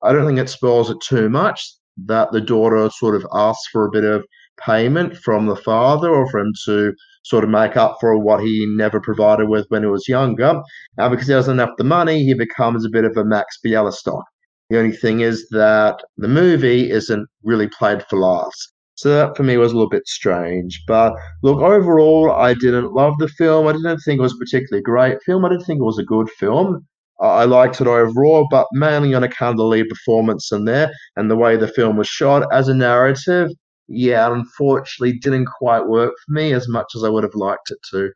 I don't think it spoils it too much that the daughter sort of asks for a bit of payment from the father, or for him to sort of make up for what he never provided with when he was younger. Now, because he doesn't have the money, he becomes a bit of a Max Bialystock. The only thing is that the movie isn't really played for laughs. So that for me was a little bit strange. But look, overall, I didn't love the film. I didn't think it was a particularly great film. I didn't think it was a good film. I liked it overall, but mainly on account of the lead performance in there and the way the film was shot as a narrative. Yeah, unfortunately, didn't quite work for me as much as I would have liked it to.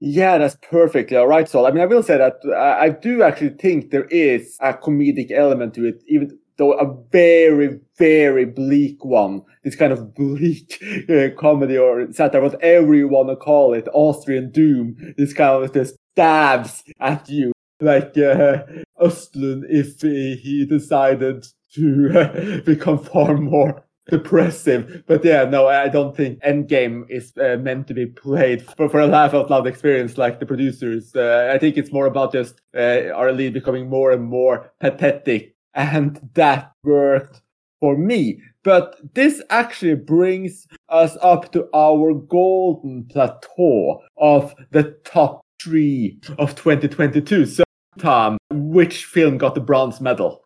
Yeah, that's perfectly all right, Saul. I mean, I will say that I do actually think there is a comedic element to it, even though a very, very bleak one. This kind of bleak uh, comedy or satire, whatever you want to call it, Austrian doom, this kind of just stabs at you. Like uh, Östlund, if he, he decided to uh, become far more depressive. But yeah, no, I don't think Endgame is uh, meant to be played for, for a laugh out loud experience like The Producers. Uh, I think it's more about just uh, our lead becoming more and more pathetic. And that worked for me. But this actually brings us up to our golden plateau of the top three of twenty twenty-two. So, Tom, which film got the bronze medal?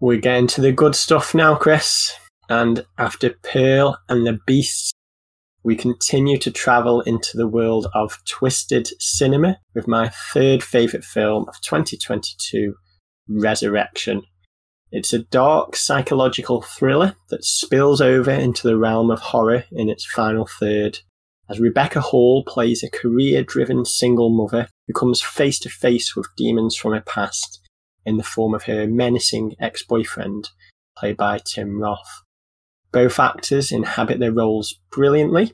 We're getting to the good stuff now, Chris. And after Pearl and the Beasts, we continue to travel into the world of twisted cinema with my third favourite film of twenty twenty-two, Resurrection. It's a dark psychological thriller that spills over into the realm of horror in its final third, as Rebecca Hall plays a career-driven single mother who comes face-to-face with demons from her past in the form of her menacing ex-boyfriend, played by Tim Roth. Both actors inhabit their roles brilliantly,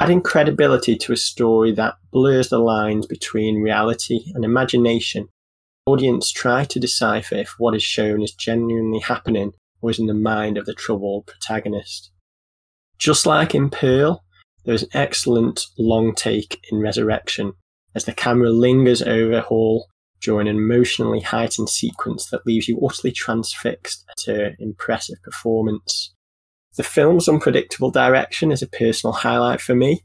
adding credibility to a story that blurs the lines between reality and imagination. The audience try to decipher if what is shown is genuinely happening or is in the mind of the troubled protagonist. Just like in Pearl, there is an excellent long take in Resurrection, as the camera lingers over Hall during an emotionally heightened sequence that leaves you utterly transfixed at her impressive performance. The film's unpredictable direction is a personal highlight for me,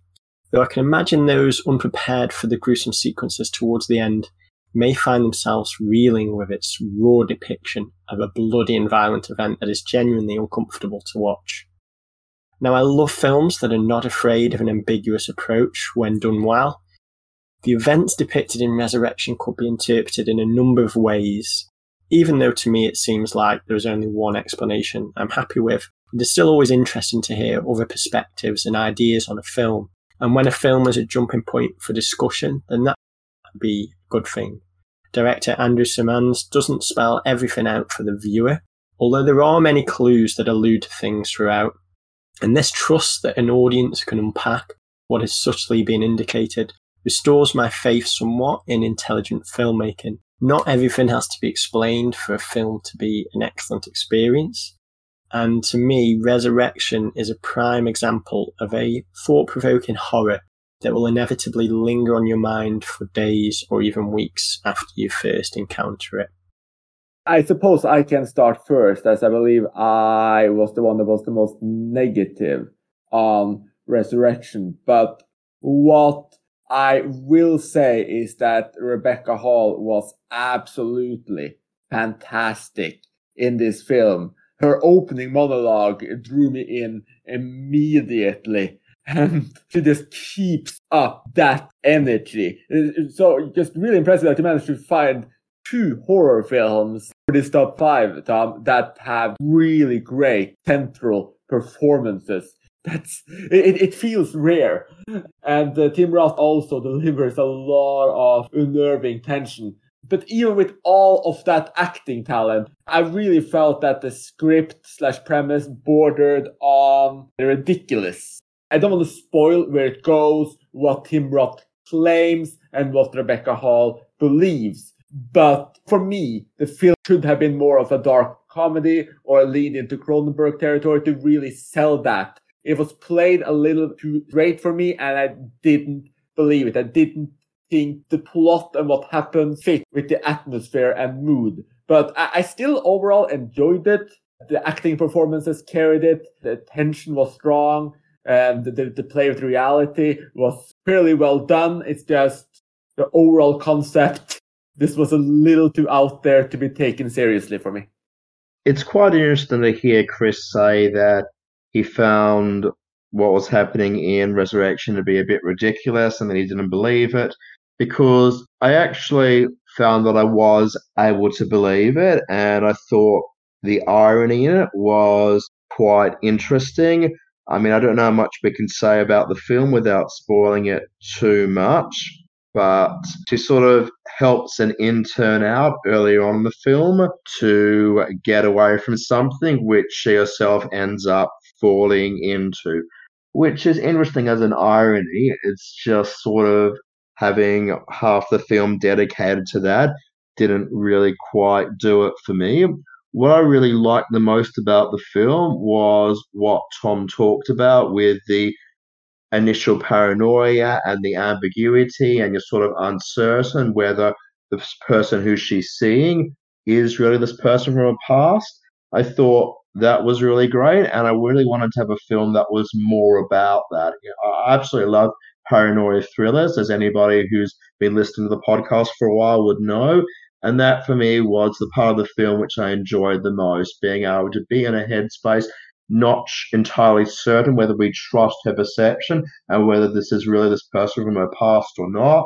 though I can imagine those unprepared for the gruesome sequences towards the end may find themselves reeling with its raw depiction of a bloody and violent event that is genuinely uncomfortable to watch. Now, I love films that are not afraid of an ambiguous approach when done well. The events depicted in Resurrection could be interpreted in a number of ways, even though to me it seems like there is only one explanation I'm happy with. It is still always interesting to hear other perspectives and ideas on a film. And when a film is a jumping point for discussion, then that would be a good thing. Director Andrew Simons doesn't spell everything out for the viewer, although there are many clues that allude to things throughout. And this trust that an audience can unpack what has subtly been indicated restores my faith somewhat in intelligent filmmaking. Not everything has to be explained for a film to be an excellent experience. And to me, Resurrection is a prime example of a thought-provoking horror that will inevitably linger on your mind for days or even weeks after you first encounter it. I suppose I can start first, as I believe I was the one that was the most negative on Resurrection. But what I will say is that Rebecca Hall was absolutely fantastic in this film. Her opening monologue drew me in immediately, and she just keeps up that energy. So just really impressive that you managed to find two horror films for this top five, Tom, that have really great central performances. That's it, it feels rare. And uh, Tim Roth also delivers a lot of unnerving tension. But even with all of that acting talent, I really felt that the script slash premise bordered on the ridiculous. I don't want to spoil where it goes, what Tim Roth claims, and what Rebecca Hall believes. But for me, the film should have been more of a dark comedy or a lead into Cronenberg territory to really sell that. It was played a little too straight for me, and I didn't believe it. I didn't think the plot and what happened fit with the atmosphere and mood. But I, I still overall enjoyed it. The acting performances carried it. The tension was strong. And the, the play with reality was fairly well done. It's just the overall concept. This was a little too out there to be taken seriously for me. It's quite interesting to hear Chris say that he found what was happening in Resurrection to be a bit ridiculous, and then he didn't believe it, because I actually found that I was able to believe it, and I thought the irony in it was quite interesting. I mean, I don't know how much we can say about the film without spoiling it too much, but she sort of helps an intern out early on in the film to get away from something which she herself ends up falling into, which is interesting as an irony. It's just sort of having half the film dedicated to that didn't really quite do it for me. What I really liked the most about the film was what Tom talked about with the initial paranoia and the ambiguity, and you're sort of uncertain whether this person who she's seeing is really this person from her past. I thought that was really great, and I really wanted to have a film that was more about that. I absolutely love paranoia thrillers, as anybody who's been listening to the podcast for a while would know. And that, for me, was the part of the film which I enjoyed the most, being able to be in a headspace, not entirely certain whether we trust her perception and whether this is really this person from her past or not.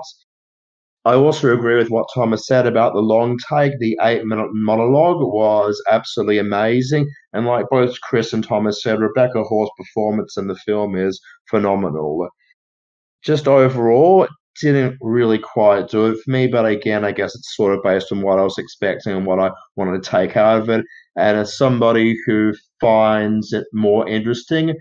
I also agree with what Thomas said about the long take. The eight-minute monologue was absolutely amazing. And like both Chris and Thomas said, Rebecca Hall's performance in the film is phenomenal. Just overall, didn't really quite do it for me, but again, I guess it's sort of based on what I was expecting and what I wanted to take out of it. And as somebody who finds it more interesting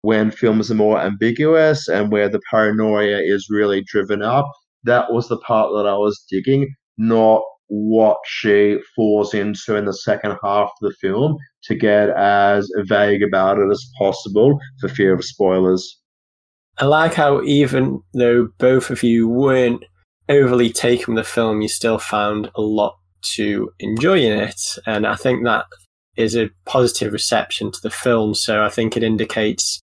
when films are more ambiguous and where the paranoia is really driven up, that was the part that I was digging, not what she falls into in the second half of the film, to get as vague about it as possible for fear of spoilers. I like how even though both of you weren't overly taken with the film, you still found a lot to enjoy in it. And I think that is a positive reception to the film. So I think it indicates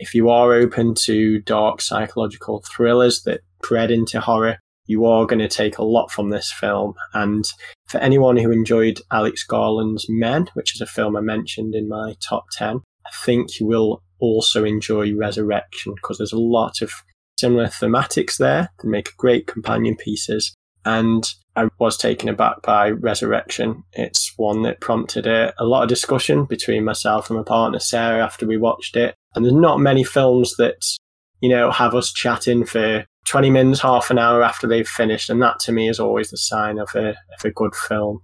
if you are open to dark psychological thrillers that tread into horror, you are going to take a lot from this film. And for anyone who enjoyed Alex Garland's Men, which is a film I mentioned in my top ten, I think you will also enjoy Resurrection, because there's a lot of similar thematics there. They make great companion pieces, and I was taken aback by Resurrection. It's one that prompted a, a lot of discussion between myself and my partner Sarah after we watched it, and there's not many films that, you know, have us chatting for twenty minutes, half an hour after they've finished, and that to me is always the sign of a, of a good film.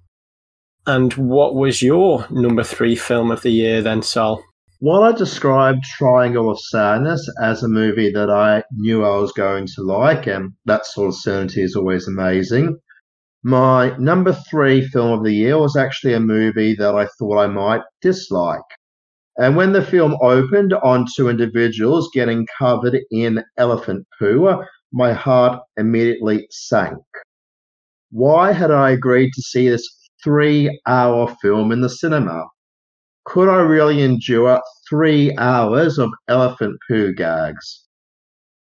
And what was your number three film of the year then, Sol? While I described Triangle of Sadness as a movie that I knew I was going to like, and that sort of certainty is always amazing, my number three film of the year was actually a movie that I thought I might dislike. And when the film opened on two individuals getting covered in elephant poo, my heart immediately sank. Why had I agreed to see this three-hour film in the cinema? Could I really endure three hours of elephant poo gags?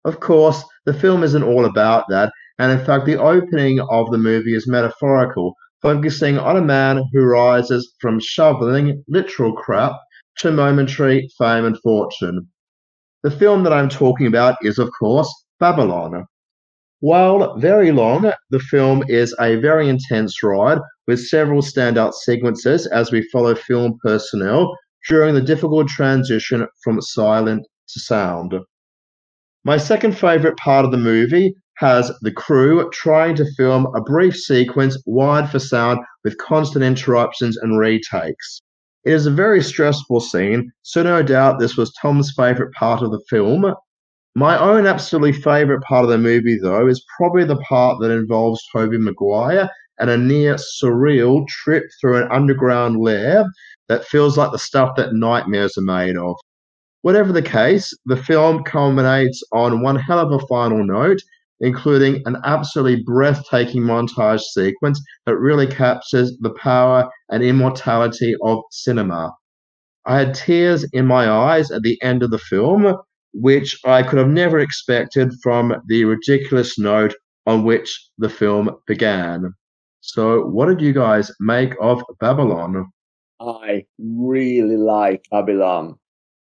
Of course, the film isn't all about that, and in fact, the opening of the movie is metaphorical, focusing on a man who rises from shoveling literal crap to momentary fame and fortune. The film that I'm talking about is, of course, Babylon. While very long, the film is a very intense ride, with several standout sequences as we follow film personnel during the difficult transition from silent to sound. My second favourite part of the movie has the crew trying to film a brief sequence wired for sound with constant interruptions and retakes. It is a very stressful scene, so no doubt this was Tom's favourite part of the film. My own absolutely favourite part of the movie, though, is probably the part that involves Tobey Maguire and a near surreal trip through an underground lair that feels like the stuff that nightmares are made of. Whatever the case, the film culminates on one hell of a final note, including an absolutely breathtaking montage sequence that really captures the power and immortality of cinema. I had tears in my eyes at the end of the film, which I could have never expected from the ridiculous note on which the film began. So what did you guys make of Babylon? I really like Babylon.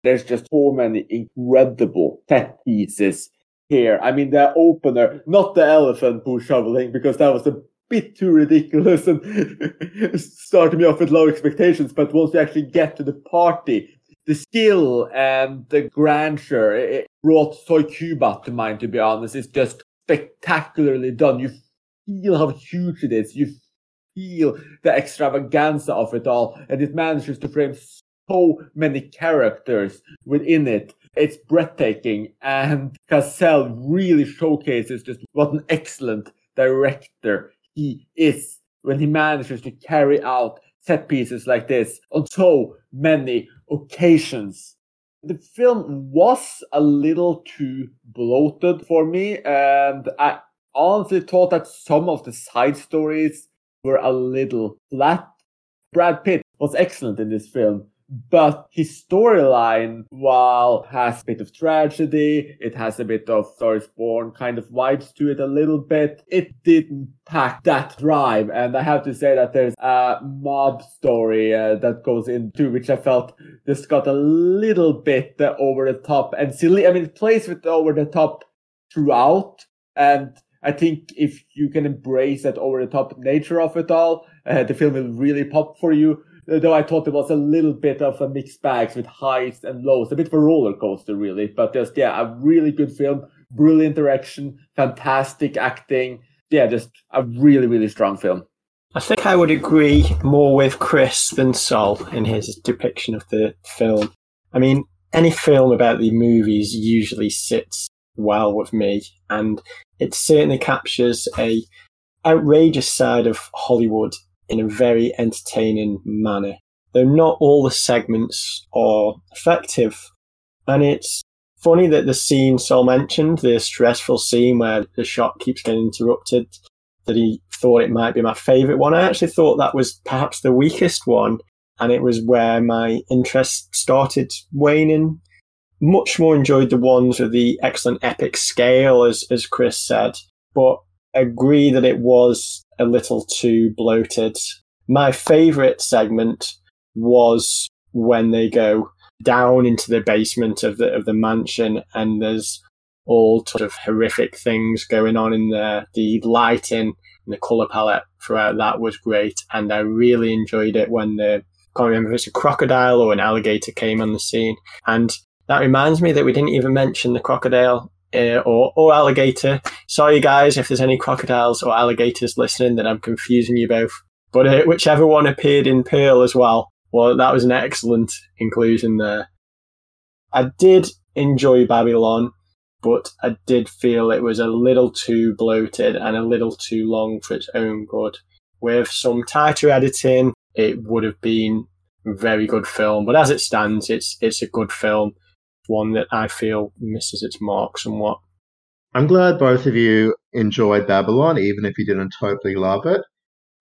There's just so many incredible set pieces here. I mean, the opener, not the elephant poo shoveling, because that was a bit too ridiculous and started me off with low expectations. But once you actually get to the party, the skill and the grandeur, it brought Soy Cuba to mind, to be honest. It's just spectacularly done. You feel how huge it is. You feel the extravaganza of it all. And it manages to frame so many characters within it. It's breathtaking. And Cassell really showcases just what an excellent director he is when he manages to carry out set pieces like this on so many occasions. The film was a little too bloated for me, and I honestly thought that some of the side stories were a little flat. Brad Pitt was excellent in this film, but his storyline, while has a bit of tragedy, it has a bit of Source Born kind of vibes to it a little bit, it didn't pack that drive. And I have to say that there's a mob story uh, that goes into which I felt just got a little bit uh, over the top and silly. I mean, it plays with over the top throughout, and I think if you can embrace that over the top nature of it all, uh, the film will really pop for you. Though I thought it was a little bit of a mixed bag with highs and lows. A bit of a roller coaster, really. But just, yeah, a really good film. Brilliant direction. Fantastic acting. Yeah, just a really, really strong film. I think I would agree more with Chris than Saul in his depiction of the film. I mean, any film about the movies usually sits well with me. And it certainly captures a outrageous side of Hollywood in a very entertaining manner, though not all the segments are effective. And it's funny that the scene Saul mentioned, the stressful scene where the shot keeps getting interrupted, that he thought it might be my favourite one. I actually thought that was perhaps the weakest one, and it was where my interest started waning. Much more enjoyed the ones with the excellent epic scale, as, as Chris said, but agree that it was a little too bloated. My favourite segment was when they go down into the basement of the of the mansion, and there's all sort of horrific things going on in there. The lighting and the colour palette throughout that was great, and I really enjoyed it when the, I can't remember if it's a crocodile or an alligator came on the scene. And that reminds me that we didn't even mention the crocodile Uh, or, or alligator. Sorry guys, if there's any crocodiles or alligators listening, then I'm confusing you both. But uh, whichever one appeared in Pearl as well, well, that was an excellent inclusion there. I did enjoy Babylon, but I did feel it was a little too bloated and a little too long for its own good. With some tighter editing, it would have been a very good film. But as it stands, it's it's a good film. One that I feel misses its mark somewhat. I'm glad both of you enjoyed Babylon, even if you didn't totally love it,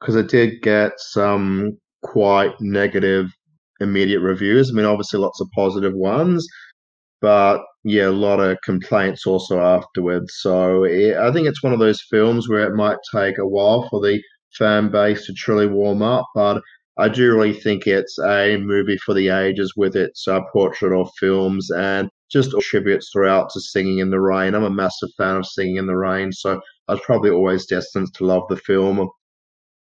because it did get some quite negative immediate reviews. I mean, obviously lots of positive ones, but yeah, a lot of complaints also afterwards. So it, I think it's one of those films where it might take a while for the fan base to truly warm up, but I do really think it's a movie for the ages with its uh, portrait of films and just tributes throughout to Singing in the Rain. I'm a massive fan of Singing in the Rain, so I was probably always destined to love the film.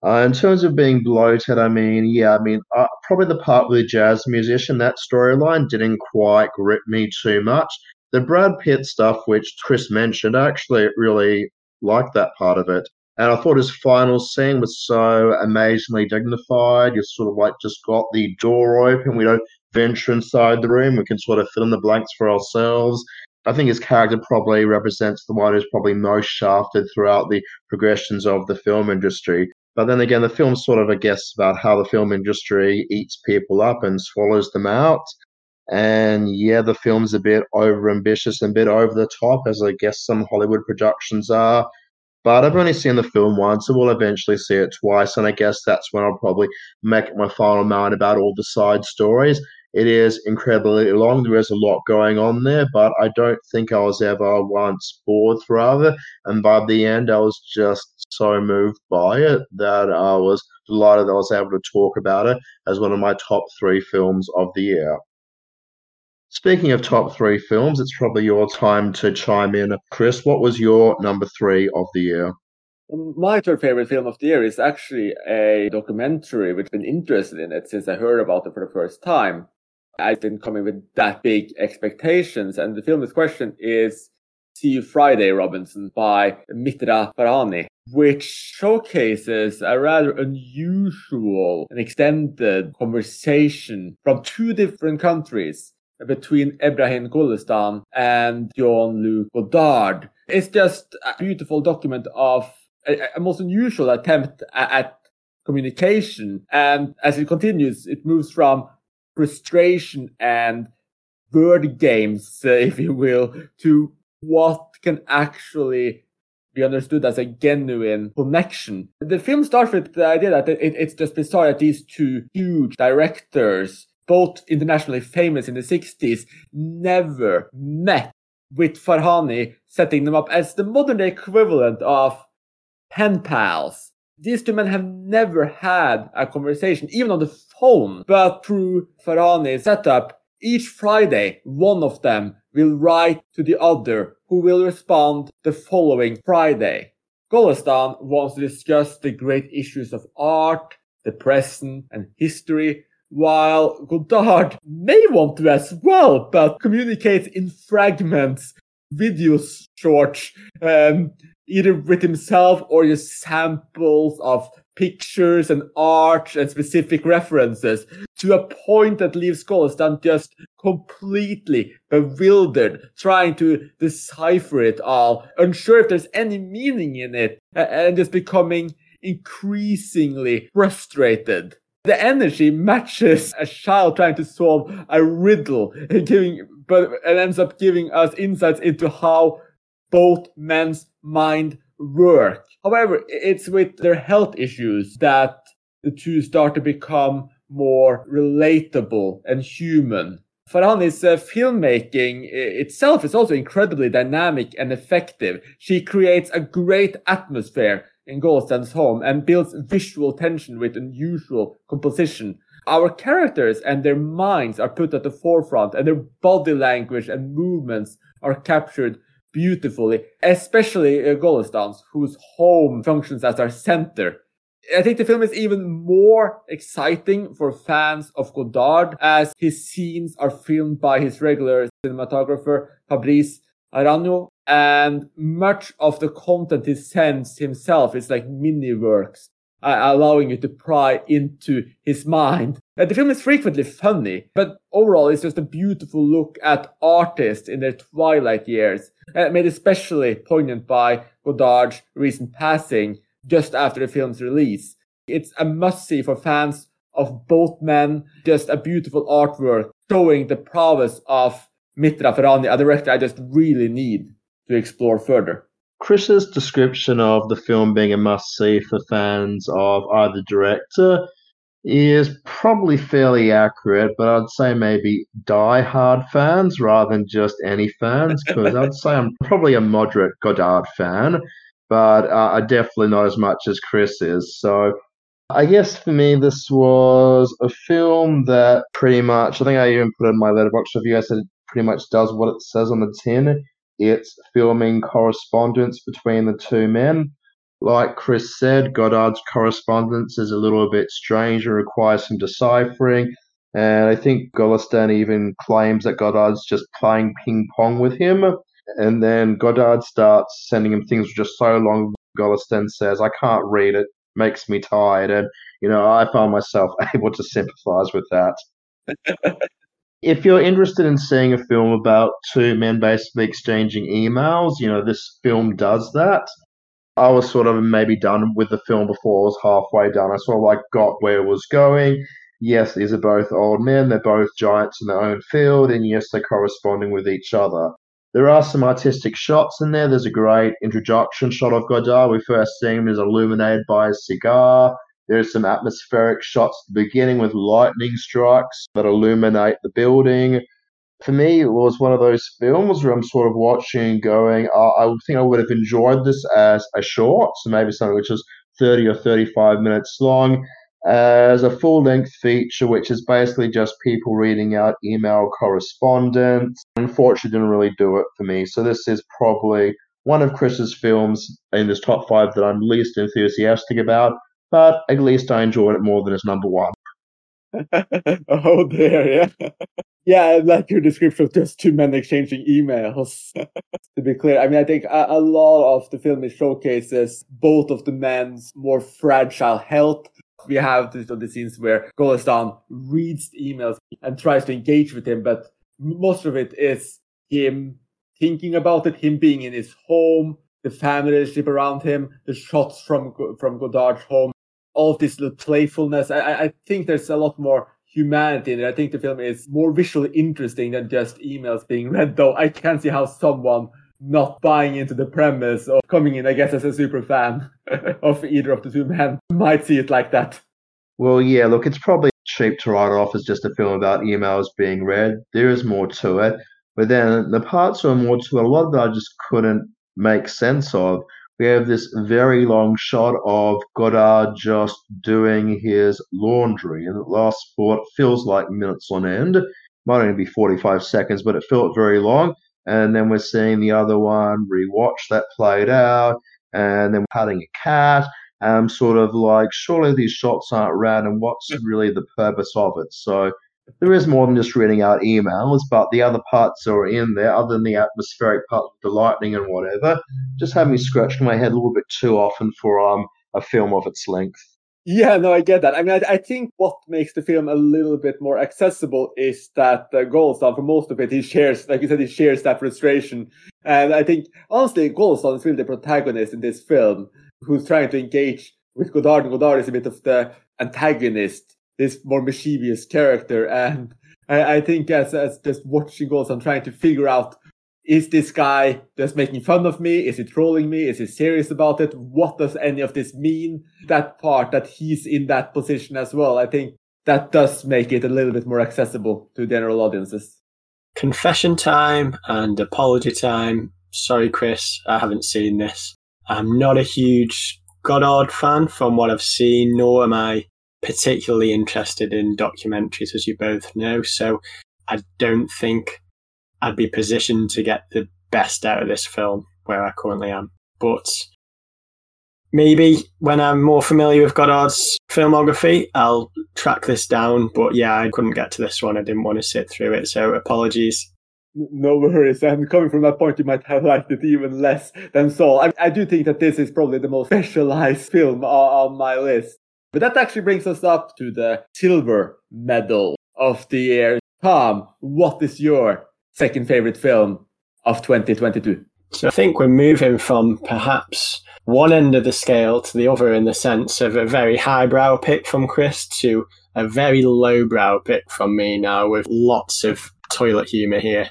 Uh, in terms of being bloated, I mean, yeah, I mean, uh, probably the part with the jazz musician, that storyline didn't quite grip me too much. The Brad Pitt stuff, which Chris mentioned, I actually really liked that part of it. And I thought his final scene was so amazingly dignified. You sort of like just got the door open. We don't venture inside the room. We can sort of fill in the blanks for ourselves. I think his character probably represents the one who's probably most shafted throughout the progressions of the film industry. But then again, the film's sort of, I guess, about how the film industry eats people up and swallows them out. And yeah, the film's a bit overambitious and a bit over the top, as I guess some Hollywood productions are. But I've only seen the film once, so we'll eventually see it twice, and I guess that's when I'll probably make my final mind about all the side stories. It is incredibly long. There is a lot going on there, but I don't think I was ever once bored throughout it. And by the end, I was just so moved by it that I was delighted that I was able to talk about it as one of my top three films of the year. Speaking of top three films, it's probably your time to chime in. Chris, what was your number three of the year? My third favorite film of the year is actually a documentary which I've been interested in it since I heard about it for the first time. I didn't come in with that big expectations. And the film in question is See You Friday, Robinson by Mitra Farhani, which showcases a rather unusual and extended conversation from two different countries between Ebrahim Golestan and Jean-Luc Godard. It's just a beautiful document of a, a most unusual attempt at, at communication. And as it continues, it moves from frustration and word games, uh, if you will, to what can actually be understood as a genuine connection. The film starts with the idea that it, it's just bizarre that these two huge directors, both internationally famous in the sixties, never met, with Farhani setting them up as the modern-day equivalent of pen pals. These two men have never had a conversation, even on the phone. But through Farhani's setup, each Friday, one of them will write to the other, who will respond the following Friday. Golestan wants to discuss the great issues of art, the present, and history, while Godard may want to as well, but communicates in fragments, video shorts, um, either with himself or just samples of pictures and art and specific references, to a point that leaves Golestan just completely bewildered, trying to decipher it all, unsure if there's any meaning in it, and just becoming increasingly frustrated. The energy matches a child trying to solve a riddle, giving, but it ends up giving us insights into how both men's mind work. However, it's with their health issues that the two start to become more relatable and human. Farhani's uh, filmmaking itself is also incredibly dynamic and effective. She creates a great atmosphere in Golestan's home and builds visual tension with unusual composition. Our characters and their minds are put at the forefront, and their body language and movements are captured beautifully, especially uh, Golestan's, whose home functions as our center. I think the film is even more exciting for fans of Godard, as his scenes are filmed by his regular cinematographer, Fabrice Arano, and much of the content he sends himself is like mini-works, uh, allowing you to pry into his mind. Uh, the film is frequently funny, but overall it's just a beautiful look at artists in their twilight years, uh, made especially poignant by Godard's recent passing just after the film's release. It's a must-see for fans of both men, just a beautiful artwork showing the prowess of Mitra Farhani, a director I just really need to explore further. Chris's description of the film being a must-see for fans of either director is probably fairly accurate, but I'd say maybe die-hard fans rather than just any fans, because I'd say I'm probably a moderate Godard fan, but uh, I definitely not as much as Chris is. So I guess for me, this was a film that pretty much, I think I even put in my letterbox review, I said it pretty much does what it says on the tin. It's filming correspondence between the two men. Like Chris said, Godard's correspondence is a little bit strange and requires some deciphering. And I think Golestan even claims that Godard's just playing ping pong with him. And then Godard starts sending him things which are so long, Golestan says, I can't read it, makes me tired. And, you know, I found myself able to sympathize with that. If you're interested in seeing a film about two men basically exchanging emails, you know, this film does that. I was sort of maybe done with the film before I was halfway done. I sort of like got where it was going. Yes, these are both old men. They're both giants in their own field. And yes, they're corresponding with each other. There are some artistic shots in there. There's a great introduction shot of Godard. We first see him as illuminated by a cigar. There's some atmospheric shots at the beginning with lightning strikes that illuminate the building. For me, it was one of those films where I'm sort of watching going, oh, I think I would have enjoyed this as a short, so maybe something which is thirty or thirty-five minutes long, as a full-length feature, which is basically just people reading out email correspondence. Unfortunately, didn't really do it for me. So this is probably one of Chris's films in this top five that I'm least enthusiastic about, but at least I enjoyed it more than its number one. Oh, there, yeah. Yeah, I like your description of just two men exchanging emails. To be clear, I mean, I think a, a lot of the film showcases both of the men's more fragile health. We have the, the scenes where Golestan reads the emails and tries to engage with him, but most of it is him thinking about it, him being in his home, the family ship around him, the shots from from Godard's home, all of this little playfulness. I, I think there's a lot more humanity in it. I think the film is more visually interesting than just emails being read, though I can see how someone not buying into the premise or coming in, I guess, as a super fan of either of the two men might see it like that. Well, yeah, look, it's probably cheap to write off as just a film about emails being read. There is more to it. But then the parts are more to it. A lot of that I just couldn't make sense of. We have this very long shot of Godard just doing his laundry, and it lasts for what feels like minutes on end. Might only be forty-five seconds, but it felt very long. And then we're seeing the other one rewatch that played out, and then patting a cat. Um, sort of like, surely these shots aren't random. What's really the purpose of it? So there is more than just reading out emails, but the other parts are in there, other than the atmospheric part, the lightning and whatever, just had me scratching my head a little bit too often for um a film of its length. Yeah, no, I get that. I mean, I, I think what makes the film a little bit more accessible is that uh, Golestan, for most of it, he shares, like you said, he shares that frustration. And I think, honestly, Golestan is really the protagonist in this film, who's trying to engage with Godard. And Godard is a bit of the antagonist, this more mischievous character. And I, I think as, as just watching Golestan trying to figure out, is this guy just making fun of me? Is he trolling me? Is he serious about it? What does any of this mean? That part that he's in that position as well, I think that does make it a little bit more accessible to general audiences. Confession time and apology time. Sorry, Chris, I haven't seen this. I'm not a huge Godard fan from what I've seen, nor am I particularly interested in documentaries, as you both know. So I don't think I'd be positioned to get the best out of this film where I currently am. But maybe when I'm more familiar with Godard's filmography, I'll track this down. But yeah, I couldn't get to this one. I didn't want to sit through it. So apologies. No worries. And coming from that point, you might have liked it even less than Saul. I, I do think that this is probably the most specialized film on, on my list. But that actually brings us up to the silver medal of the year. Tom, what is your second favourite film of twenty twenty-two? So I think we're moving from perhaps one end of the scale to the other in the sense of a very highbrow pick from Chris to a very lowbrow pick from me now with lots of toilet humour here.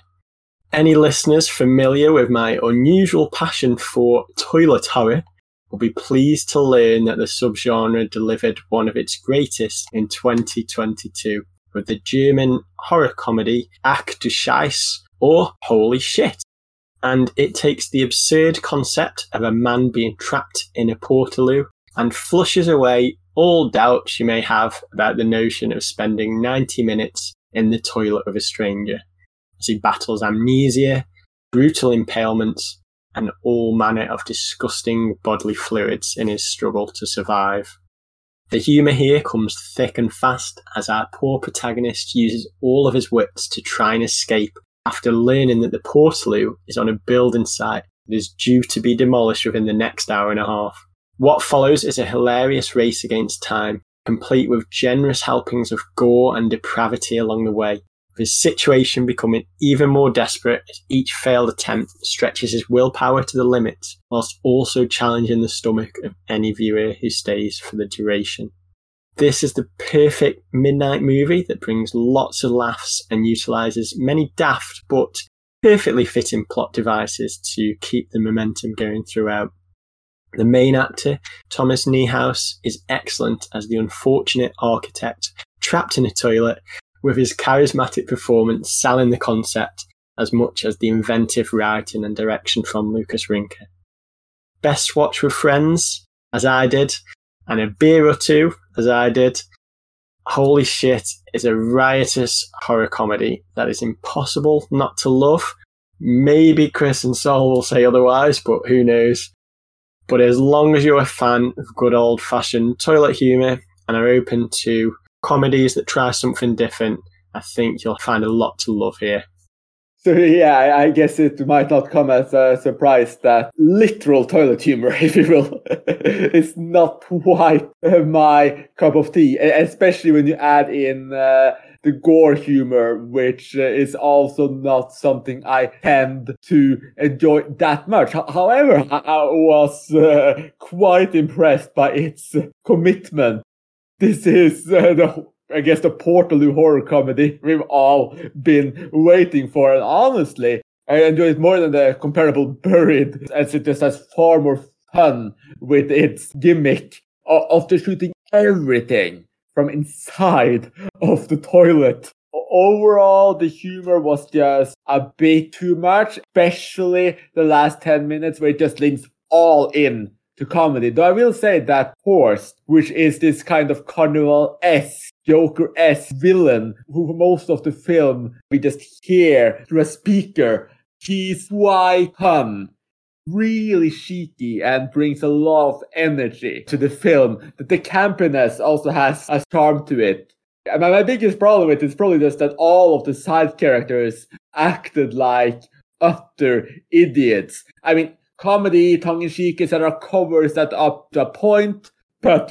Any listeners familiar with my unusual passion for toilet horror will be pleased to learn that the subgenre delivered one of its greatest in twenty twenty-two. With the German horror comedy Ach du Scheiß, or Holy Shit. And it takes the absurd concept of a man being trapped in a portaloo and flushes away all doubts you may have about the notion of spending ninety minutes in the toilet with a stranger, as he battles amnesia, brutal impalements, and all manner of disgusting bodily fluids in his struggle to survive. The humour here comes thick and fast as our poor protagonist uses all of his wits to try and escape after learning that the portaloo is on a building site that is due to be demolished within the next hour and a half. What follows is a hilarious race against time, complete with generous helpings of gore and depravity along the way, with his situation becoming even more desperate as each failed attempt stretches his willpower to the limits, whilst also challenging the stomach of any viewer who stays for the duration. This is the perfect midnight movie that brings lots of laughs and utilises many daft but perfectly fitting plot devices to keep the momentum going throughout. The main actor, Thomas Niehaus, is excellent as the unfortunate architect trapped in a toilet, with his charismatic performance selling the concept as much as the inventive writing and direction from Lucas Rinker. Best watch with friends, as I did, and a beer or two as I did. Holy Shit is a riotous horror comedy that is impossible not to love. Maybe Chris and Saul will say otherwise, but who knows. But as long as you're a fan of good old-fashioned toilet humour and are open to comedies that try something different, I think you'll find a lot to love here. So yeah, I guess it might not come as a surprise that literal toilet humor, if you will, is not quite my cup of tea, especially when you add in uh, the gore humor, which is also not something I tend to enjoy that much. However, I was uh, quite impressed by its commitment. This is uh, the... I guess the portal to horror comedy we've all been waiting for. And honestly, I enjoy it more than the comparable Buried, as it just has far more fun with its gimmick of the shooting everything from inside of the toilet. Overall, the humor was just a bit too much, especially the last ten minutes where it just leans all in to comedy. Though I will say that Horst, which is this kind of carnival-esque, Joker-esque villain, who for most of the film we just hear through a speaker, she's quite fun, really cheeky, and brings a lot of energy to the film. The, the campiness also has a charm to it. And my biggest problem with it is probably just that all of the side characters acted like utter idiots. I mean, comedy, tongue-in-cheek, et cetera covers that up to a point, but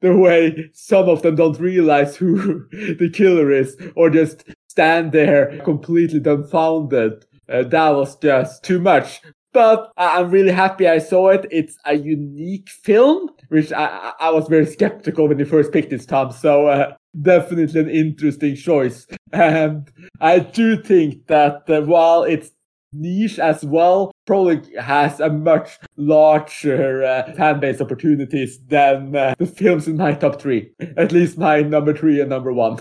the way some of them don't realize who the killer is or just stand there completely dumbfounded, uh, that was just too much. But I- I'm really happy I saw it. It's a unique film, which I, I was very skeptical when they first picked this, Tom. So uh, definitely an interesting choice. And I do think that uh, while it's niche as well, probably has a much larger uh, fan base opportunities than uh, the films in my top three, at least my number three and number one.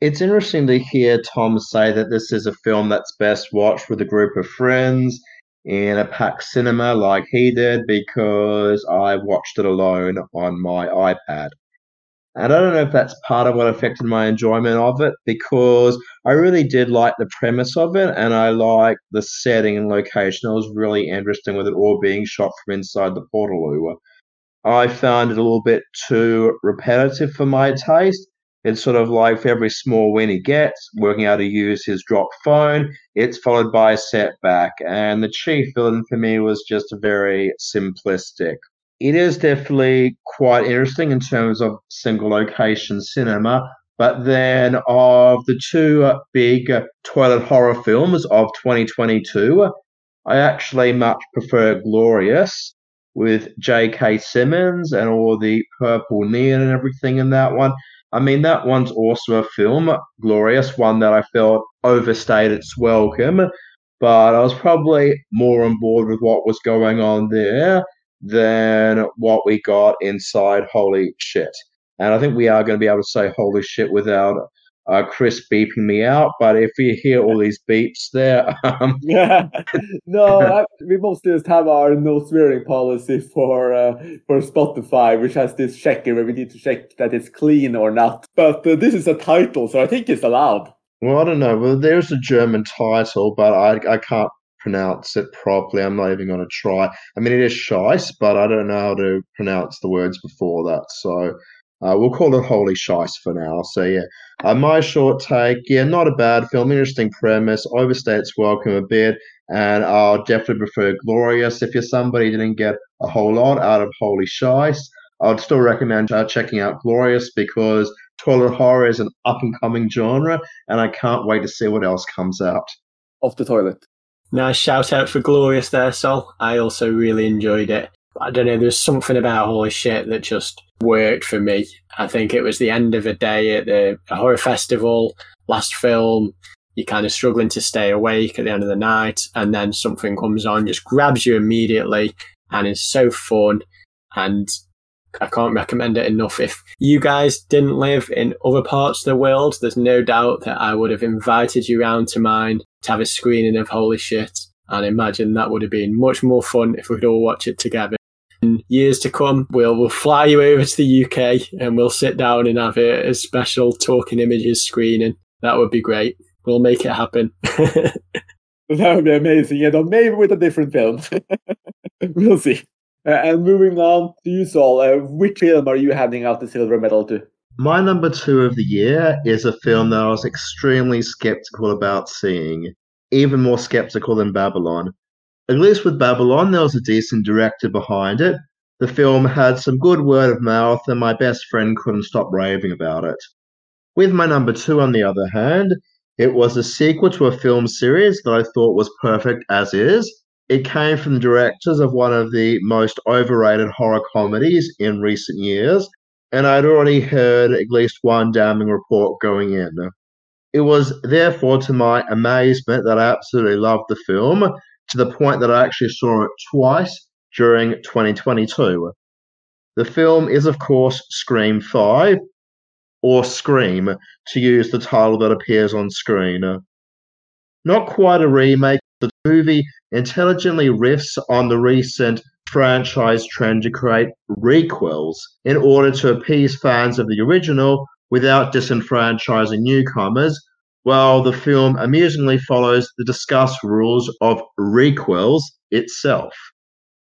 It's interesting to hear Tom say that this is a film that's best watched with a group of friends in a packed cinema like he did, because I watched it alone on my iPad. And I don't know if that's part of what affected my enjoyment of it, because I really did like the premise of it, and I liked the setting and location. It was really interesting with it all being shot from inside the portal. I found it a little bit too repetitive for my taste. It's sort of like for every small win he gets, working out to use his dropped phone, it's followed by a setback. And the chief villain for me was just very simplistic. It is definitely quite interesting in terms of single location cinema, but then of the two big toilet horror films of twenty twenty-two, I actually much prefer Glorious with J K Simmons and all the purple neon and everything in that one. I mean, that one's also a film, Glorious, one that I felt overstayed its welcome, but I was probably more on board with what was going on there than what we got inside Holy Shit. And I think we are going to be able to say Holy Shit without uh, Chris beeping me out, but if you hear all these beeps there... Um... Yeah. No, I, we mostly just have our no swearing policy for uh, for Spotify, which has this checker where we need to check that it's clean or not. But uh, this is a title, so I think it's allowed. Well, I don't know. Well, there's a German title, but I I can't pronounce it properly. I'm not even going to try. I mean, it is Scheiss, but I don't know how to pronounce the words before that. So uh, we'll call it Holy Scheiss for now. So yeah, uh, my short take, yeah, not a bad film. Interesting premise. Overstay its welcome a bit. And I'll definitely prefer Glorious. If you're somebody who didn't get a whole lot out of Holy Scheiss, I'd still recommend uh, checking out Glorious, because toilet horror is an up-and-coming genre, and I can't wait to see what else comes out. Off the toilet. Nice shout out for Glorious there, Sol. I also really enjoyed it. I don't know, there's something about Holy Shit that just worked for me. I think it was the end of a day at the a horror festival, last film. You're kind of struggling to stay awake at the end of the night, and then something comes on, just grabs you immediately, and is so fun. And I can't recommend it enough. If you guys didn't live in other parts of the world, there's no doubt that I would have invited you round to mine to have a screening of Holy Shit, and imagine that would have been much more fun if we could all watch it together. In years to come, we'll we'll fly you over to the U K and we'll sit down and have a, a special Talking Images screening. That would be great. We'll make it happen. That would be amazing. You know, maybe with a different film. We'll see. Uh, and moving on to you, Saul, uh, which film are you handing out the silver medal to? My number two of the year is a film that I was extremely skeptical about seeing, even more skeptical than Babylon. At least with Babylon, there was a decent director behind it. The film had some good word of mouth, and my best friend couldn't stop raving about it. With my number two, on the other hand, it was a sequel to a film series that I thought was perfect as is. It came from the directors of one of the most overrated horror comedies in recent years, and I'd already heard at least one damning report going in. It was therefore to my amazement that I absolutely loved the film, to the point that I actually saw it twice during twenty twenty-two. The film is, of course, Scream five, or Scream, to use the title that appears on screen. Not quite a remake, the movie intelligently riffs on the recent franchise trend to create requels in order to appease fans of the original without disenfranchising newcomers, while the film amusingly follows the discussed rules of requels itself.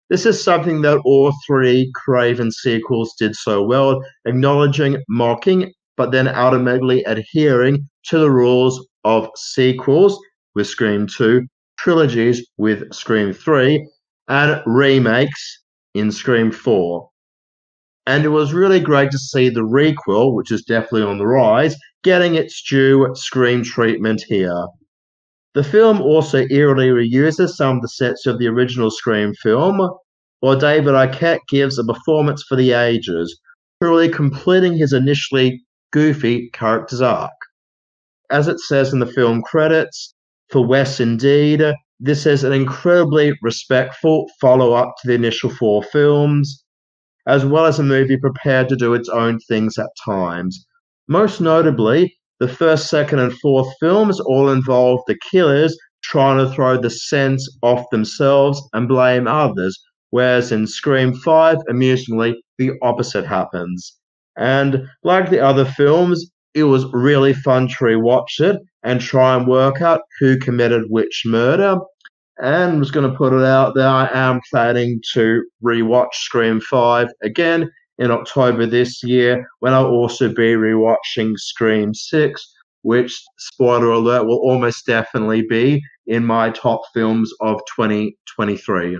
This is something that all three Craven sequels did so well, acknowledging, mocking, but then ultimately adhering to the rules of sequels with Scream two, trilogies with Scream three, and remakes in Scream four. And it was really great to see the requel, which is definitely on the rise, getting its due Scream treatment here. The film also eerily reuses some of the sets of the original Scream film, while David Arquette gives a performance for the ages, truly completing his initially goofy character's arc. As it says in the film credits, for Wes indeed, this is an incredibly respectful follow-up to the initial four films, as well as a movie prepared to do its own things at times. Most notably, the first, second, and fourth films all involve the killers trying to throw the sense off themselves and blame others, whereas in Scream five, amusingly, the opposite happens. And like the other films, it was really fun to rewatch it and try and work out who committed which murder. And I'm just going to put it out there, I am planning to rewatch Scream five again in October this year, when I'll also be rewatching Scream six, which, spoiler alert, will almost definitely be in my top films of twenty twenty-three.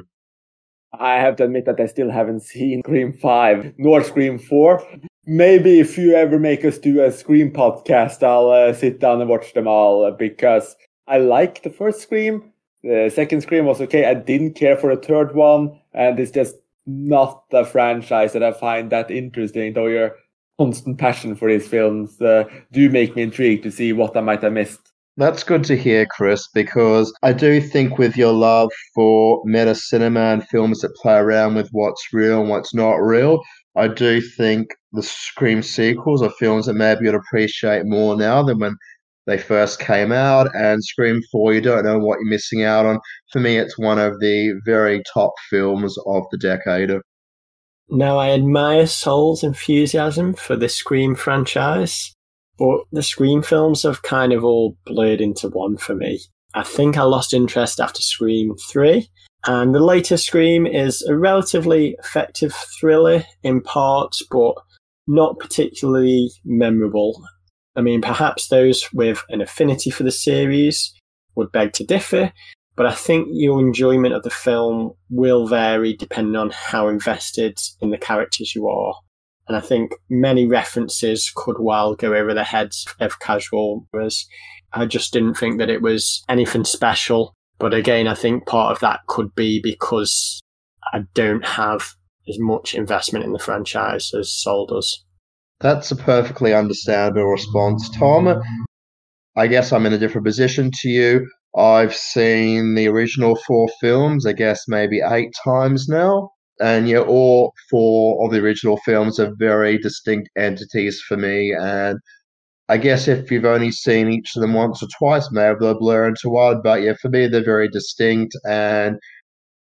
I have to admit that I still haven't seen Scream five nor Scream four. Maybe if you ever make us do a Scream podcast, I'll uh, sit down and watch them all, because I like the first Scream. The second Scream was okay. I didn't care for the third one, and it's just not the franchise that I find that interesting, though your constant passion for these films uh, do make me intrigued to see what I might have missed. That's good to hear, Chris, because I do think with your love for meta cinema and films that play around with what's real and what's not real, I do think the Scream sequels are films that maybe you'd appreciate more now than when they first came out, and Scream four, you don't know what you're missing out on. For me, it's one of the very top films of the decade. Now, I admire Saul's enthusiasm for the Scream franchise, but the Scream films have kind of all blurred into one for me. I think I lost interest after Scream three, and the later Scream is a relatively effective thriller in parts, but not particularly memorable. I mean, perhaps those with an affinity for the series would beg to differ, but I think your enjoyment of the film will vary depending on how invested in the characters you are. And I think many references could well go over the heads of casual viewers. I just didn't think that it was anything special. But again, I think part of that could be because I don't have as much investment in the franchise as Saul does. That's a perfectly understandable response, Tom. I guess I'm in a different position to you. I've seen the original four films, I guess maybe eight times now. And yeah, all four of the original films are very distinct entities for me. And I guess if you've only seen each of them once or twice, maybe they'll blur into one. But yeah, for me, they're very distinct. And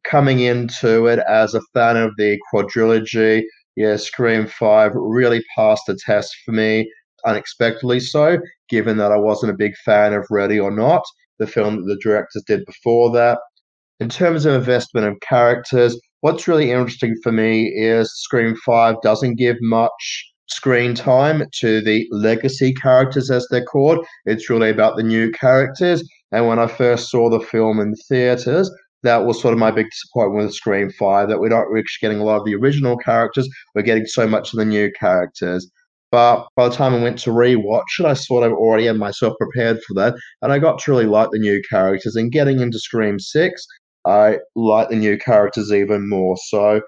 coming into it as a fan of the quadrilogy, yeah, Scream five really passed the test for me, unexpectedly so, given that I wasn't a big fan of Ready or Not, the film that the directors did before that. In terms of investment of characters, what's really interesting for me is Scream five doesn't give much screen time to the legacy characters, as they're called. It's really about the new characters. And when I first saw the film in theaters, that was sort of my big disappointment with Scream five, that we're not actually getting a lot of the original characters. We're getting so much of the new characters. But by the time I went to rewatch it, I sort of already had myself prepared for that. And I got to really like the new characters. And getting into Scream six, I like the new characters even more. So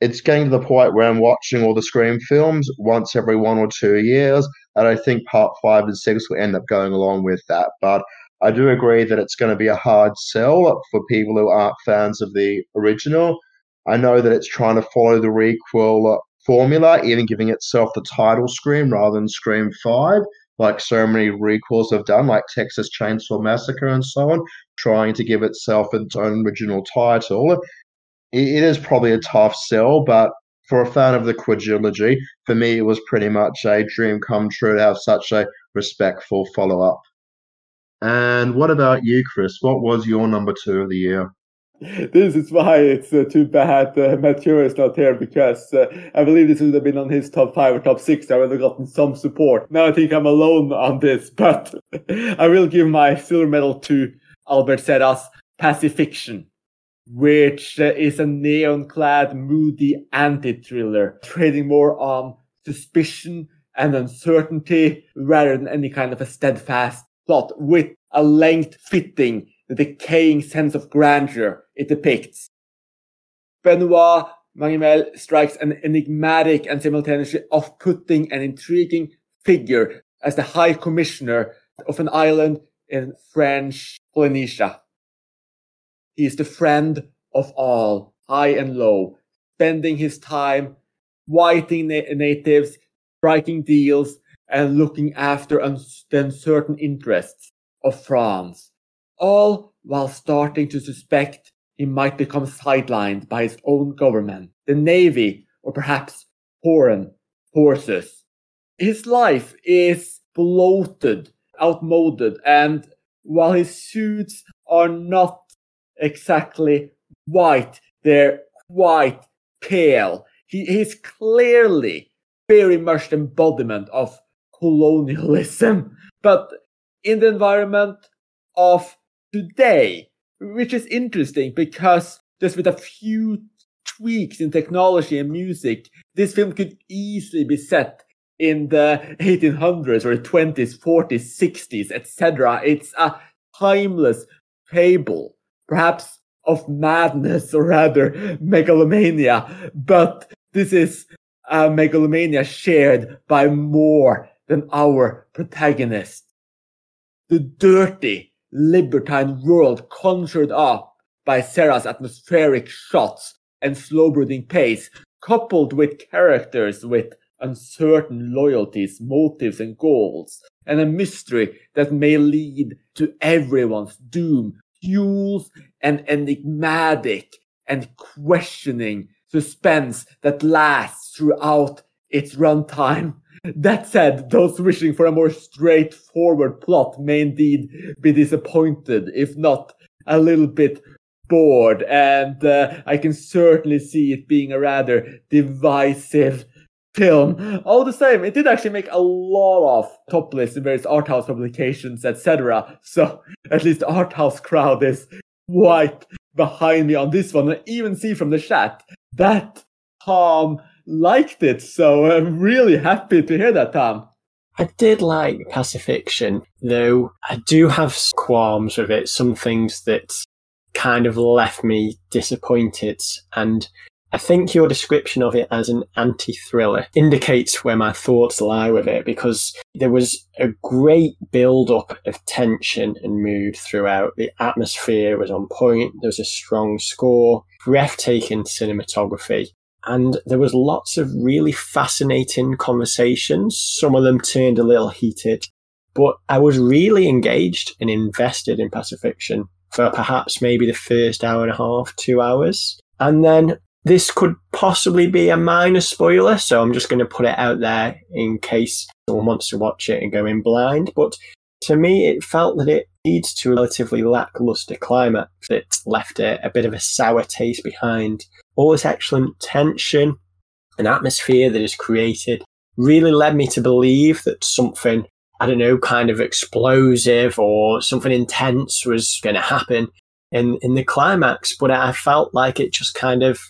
it's getting to the point where I'm watching all the Scream films once every one or two years. And I think part five and six will end up going along with that. But I do agree that it's going to be a hard sell for people who aren't fans of the original. I know that it's trying to follow the requel formula, even giving itself the title Scream rather than Scream five, like so many requels have done, like Texas Chainsaw Massacre and so on, trying to give itself its own original title. It is probably a tough sell, but for a fan of the quadrilogy, for me it was pretty much a dream come true to have such a respectful follow-up. And what about you, Chris? What was your number two of the year? This is why it's uh, too bad uh, Mathieu is not here, because uh, I believe this would have been on his top five or top six. I would have gotten some support. Now I think I'm alone on this, but I will give my silver medal to Albert Serra's Pacifiction, which uh, is a neon-clad, moody anti-thriller, trading more on suspicion and uncertainty rather than any kind of a steadfast plot, with a length fitting the decaying sense of grandeur it depicts. Benoit Magimel strikes an enigmatic and simultaneously off-putting and intriguing figure as the High Commissioner of an island in French Polynesia. He is the friend of all, high and low, spending his time whiting na- natives, striking deals, and looking after uns- the uncertain interests of France, all while starting to suspect he might become sidelined by his own government, the navy, or perhaps foreign forces. His life is bloated, outmoded, and while his suits are not exactly white, they're quite pale. He is clearly very much the embodiment of colonialism, but in the environment of today, which is interesting because just with a few tweaks in technology and music, this film could easily be set in the eighteen hundreds or the twenties, forties, sixties, et cetera. It's a timeless fable, perhaps of madness or rather megalomania, but this is a megalomania shared by more than our protagonist. The dirty libertine world conjured up by Serra's atmospheric shots and slow-brooding pace, coupled with characters with uncertain loyalties, motives, and goals, and a mystery that may lead to everyone's doom, fuels an enigmatic and questioning suspense that lasts throughout its runtime. That said, those wishing for a more straightforward plot may indeed be disappointed, if not a little bit bored, and uh, I can certainly see it being a rather divisive film. All the same, it did actually make a lot of top lists in various art house publications, et cetera, so at least the art house crowd is quite behind me on this one. I even see from the chat that Tom liked it, so I'm really happy to hear that, Tom. I did like Pacifiction, though I do have qualms with it, some things that kind of left me disappointed, and I think your description of it as an anti-thriller indicates where my thoughts lie with it, because there was a great build-up of tension and mood throughout. The atmosphere was on point, there was a strong score, breathtaking cinematography, and there was lots of really fascinating conversations. Some of them turned a little heated, but I was really engaged and invested in Pacifiction. for perhaps maybe the first hour and a half, two hours. And then this could possibly be a minor spoiler, so I'm just going to put it out there in case someone wants to watch it and go in blind. But to me, it felt that it leads to a relatively lackluster climax. It left a, a bit of a sour taste behind. All this excellent tension and atmosphere that is created really led me to believe that something, I don't know, kind of explosive or something intense was going to happen in, in the climax. But I felt like it just kind of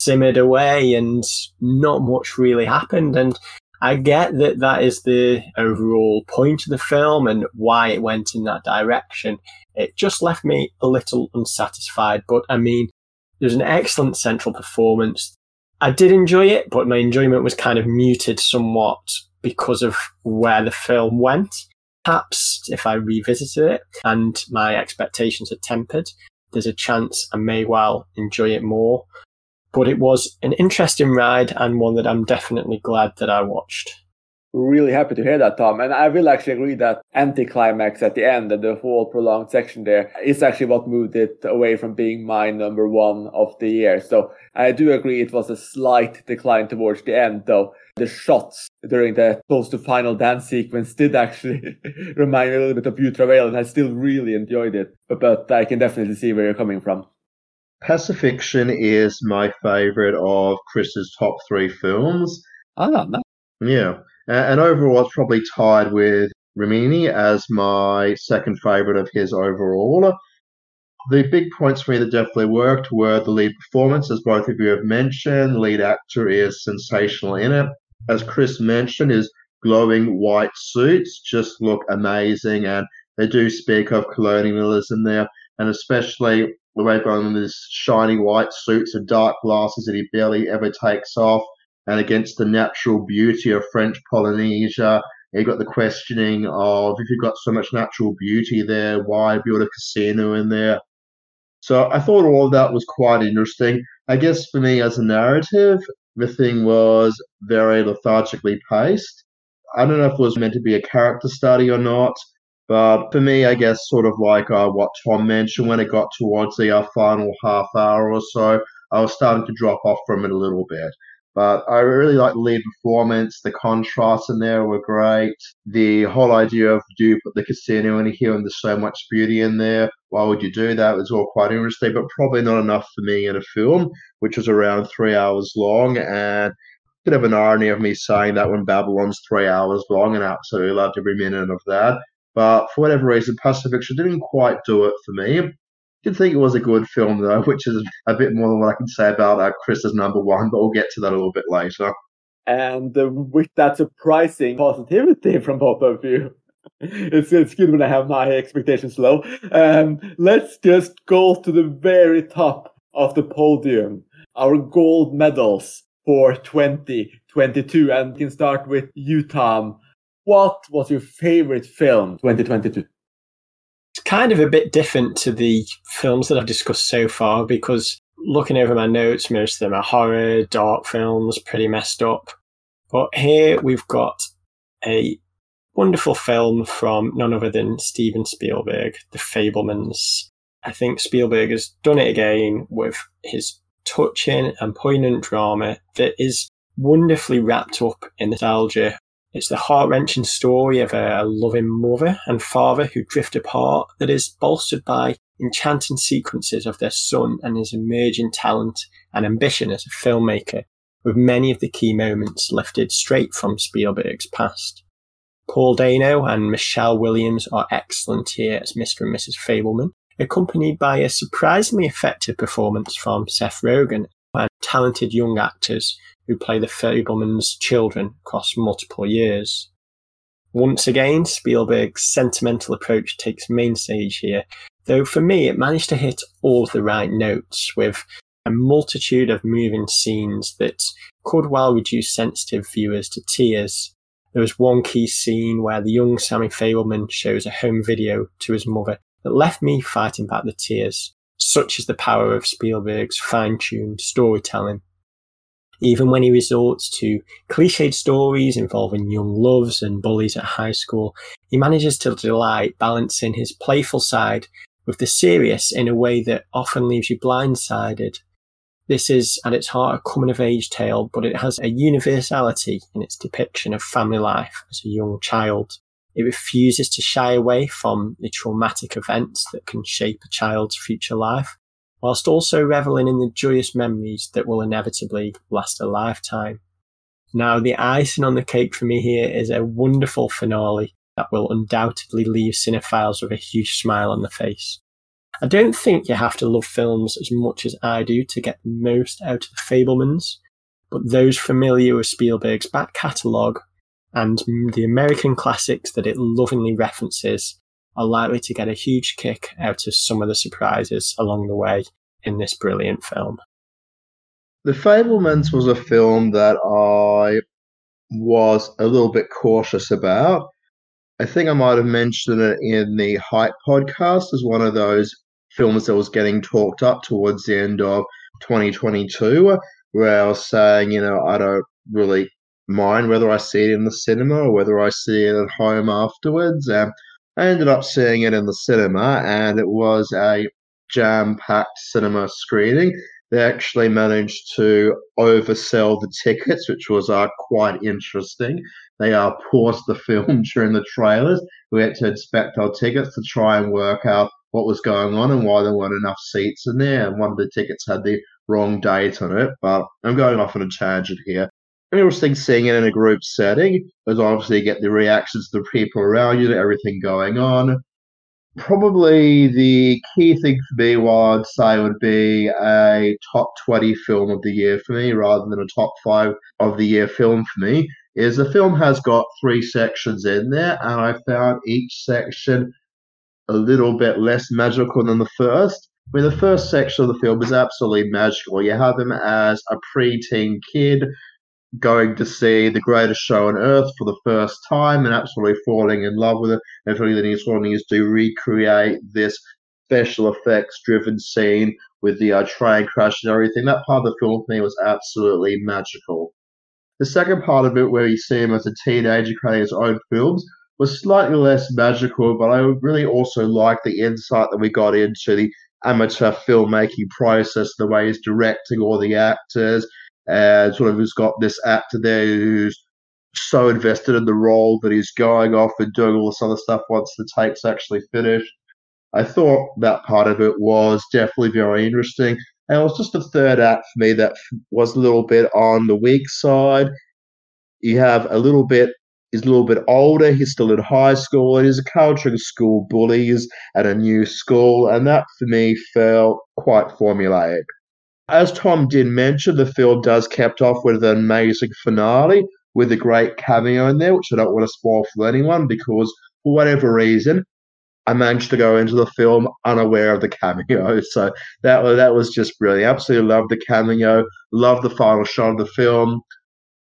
simmered away and not much really happened. And I get that that is the overall point of the film and why it went in that direction. It just left me a little unsatisfied. But I mean, there's an excellent central performance. I did enjoy it, but my enjoyment was kind of muted somewhat because of where the film went. Perhaps if I revisited it and my expectations are tempered, there's a chance I may well enjoy it more. But it was an interesting ride and one that I'm definitely glad that I watched. Really happy to hear that, Tom. And I will actually agree that anticlimax at the end and the whole prolonged section there is actually what moved it away from being my number one of the year. So I do agree it was a slight decline towards the end, though. The shots during the close to final dance sequence did actually remind me a little bit of You Travail, and I still really enjoyed it. But, but I can definitely see where you're coming from. Pacifiction is my favorite of Chris's top three films. I don't know. Yeah. And overall, it's probably tied with Rimini as my second favourite of his overall. The big points for me that definitely worked were the lead performance, as both of you have mentioned. The lead actor is sensational in it. As Chris mentioned, his glowing white suits just look amazing, and they do speak of colonialism there, and especially the way they've gone with his shiny white suits and dark glasses that he barely ever takes off. And against the natural beauty of French Polynesia, you got the questioning of, if you've got so much natural beauty there, why build a casino in there? So I thought all of that was quite interesting. I guess for me as a narrative, the thing was very lethargically paced. I don't know if it was meant to be a character study or not, but for me, I guess sort of like uh, what Tom mentioned, when it got towards the uh, final half hour or so, I was starting to drop off from it a little bit. But I really like the lead performance. The contrasts in there were great. The whole idea of, do you put the casino in here and there's so much beauty in there? Why would you do that? It was all quite interesting, but probably not enough for me in a film, which was around three hours long. And a bit of an irony of me saying that when Babylon's three hours long, and I absolutely loved every minute of that. But for whatever reason, Pacifiction didn't quite do it for me. I did think it was a good film, though, which is a bit more than what I can say about uh, Chris's number one, but we'll get to that a little bit later. And uh, with that surprising positivity from both of you, it's, it's good when I have my expectations low. Um, let's just go to the very top of the podium, our gold medals for twenty twenty-two. And we can start with you, Tom. What was your favorite film twenty twenty-two? It's kind of a bit different to the films that I've discussed so far, because looking over my notes, most of them are horror, dark films, pretty messed up. But here we've got a wonderful film from none other than Steven Spielberg, The Fabelmans. I think Spielberg has done it again with his touching and poignant drama that is wonderfully wrapped up in nostalgia. It's the heart-wrenching story of a loving mother and father who drift apart that is bolstered by enchanting sequences of their son and his emerging talent and ambition as a filmmaker, with many of the key moments lifted straight from Spielberg's past. Paul Dano and Michelle Williams are excellent here as Mister and Missus Fabelman, accompanied by a surprisingly effective performance from Seth Rogen and talented young actors who play the Fabelman's children across multiple years. Once again, Spielberg's sentimental approach takes main stage here, though for me it managed to hit all the right notes with a multitude of moving scenes that could well reduce sensitive viewers to tears. There was one key scene where the young Sammy Fabelman shows a home video to his mother that left me fighting back the tears, such is the power of Spielberg's fine-tuned storytelling. Even when he resorts to cliched stories involving young loves and bullies at high school, he manages to delight balancing his playful side with the serious in a way that often leaves you blindsided. This is, at its heart, a coming-of-age tale, but it has a universality in its depiction of family life as a young child. It refuses to shy away from the traumatic events that can shape a child's future life, whilst also reveling in the joyous memories that will inevitably last a lifetime. Now, the icing on the cake for me here is a wonderful finale that will undoubtedly leave cinephiles with a huge smile on the face. I don't think you have to love films as much as I do to get the most out of The Fabelmans, but those familiar with Spielberg's back catalogue and the American classics that it lovingly references are likely to get a huge kick out of some of the surprises along the way in this brilliant film. The Fabelmans was a film that I was a little bit cautious about. I think I might have mentioned it in the Hype podcast as one of those films that was getting talked up towards the end of twenty twenty-two, where I was saying, you know, I don't really mind whether I see it in the cinema or whether I see it at home afterwards. And I ended up seeing it in the cinema, and it was a jam-packed cinema screening. They actually managed to oversell the tickets, which was uh, quite interesting. They uh, paused the film during the trailers. We had to inspect our tickets to try and work out what was going on and why there weren't enough seats in there. And one of the tickets had the wrong date on it, but I'm going off on a tangent here. And interesting seeing it in a group setting, because obviously you get the reactions of the people around you to everything going on. Probably the key thing for me, while I'd say, would be a top twenty film of the year for me rather than a top five of the year film for me, is the film has got three sections in there, and I found each section a little bit less magical than the first. I mean, the first section of the film is absolutely magical. You have him as a preteen kid going to see the greatest show on earth for the first time and absolutely falling in love with it, and everything that he's wanting is to recreate this special effects driven scene with the uh, train crash and everything. That part of the film for me was absolutely magical. The second part of it, where you see him as a teenager creating his own films, was slightly less magical, but I really also liked the insight that we got into the amateur filmmaking process, the way he's directing all the actors, and sort of who's got this actor there who's so invested in the role that he's going off and doing all this other stuff once the tape's actually finished. I thought that part of it was definitely very interesting. And it was just the third act for me that was a little bit on the weak side. You have a little bit, he's a little bit older, he's still in high school, and he's encountering school bullies at a new school, and that for me felt quite formulaic. As Tom did mention, the film does kept off with an amazing finale with a great cameo in there, which I don't want to spoil for anyone because, for whatever reason, I managed to go into the film unaware of the cameo. So that, that was just brilliant. Absolutely loved the cameo, loved the final shot of the film.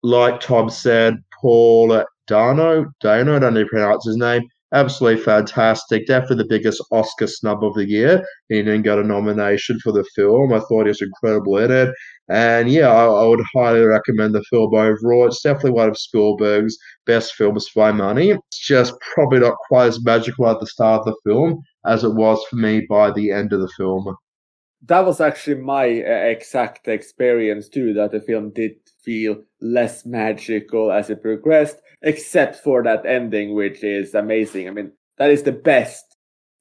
Like Tom said, Paul Dano, Dano, I don't know how to pronounce his name, absolutely fantastic. Definitely the biggest Oscar snub of the year. He didn't get a nomination for the film. I thought he was incredible in it. And yeah, I, I would highly recommend the film overall. It's definitely one of Spielberg's best films by money. It's just probably not quite as magical at the start of the film as it was for me by the end of the film. That was actually my exact experience too, that the film did feel less magical as it progressed, except for that ending, which is amazing. I mean, that is the best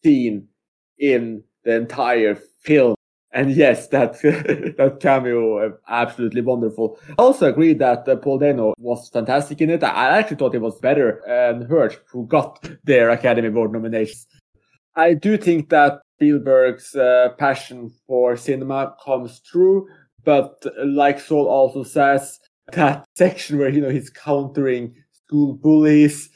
scene in the entire film. And yes, that, that cameo, absolutely wonderful. I also agree that uh, Paul Dano was fantastic in it. I actually thought it was better than Hirsch, who got their Academy Award nominations. I do think that Spielberg's uh, passion for cinema comes through, but like Saul also says, that section where, you know, he's countering school bullies,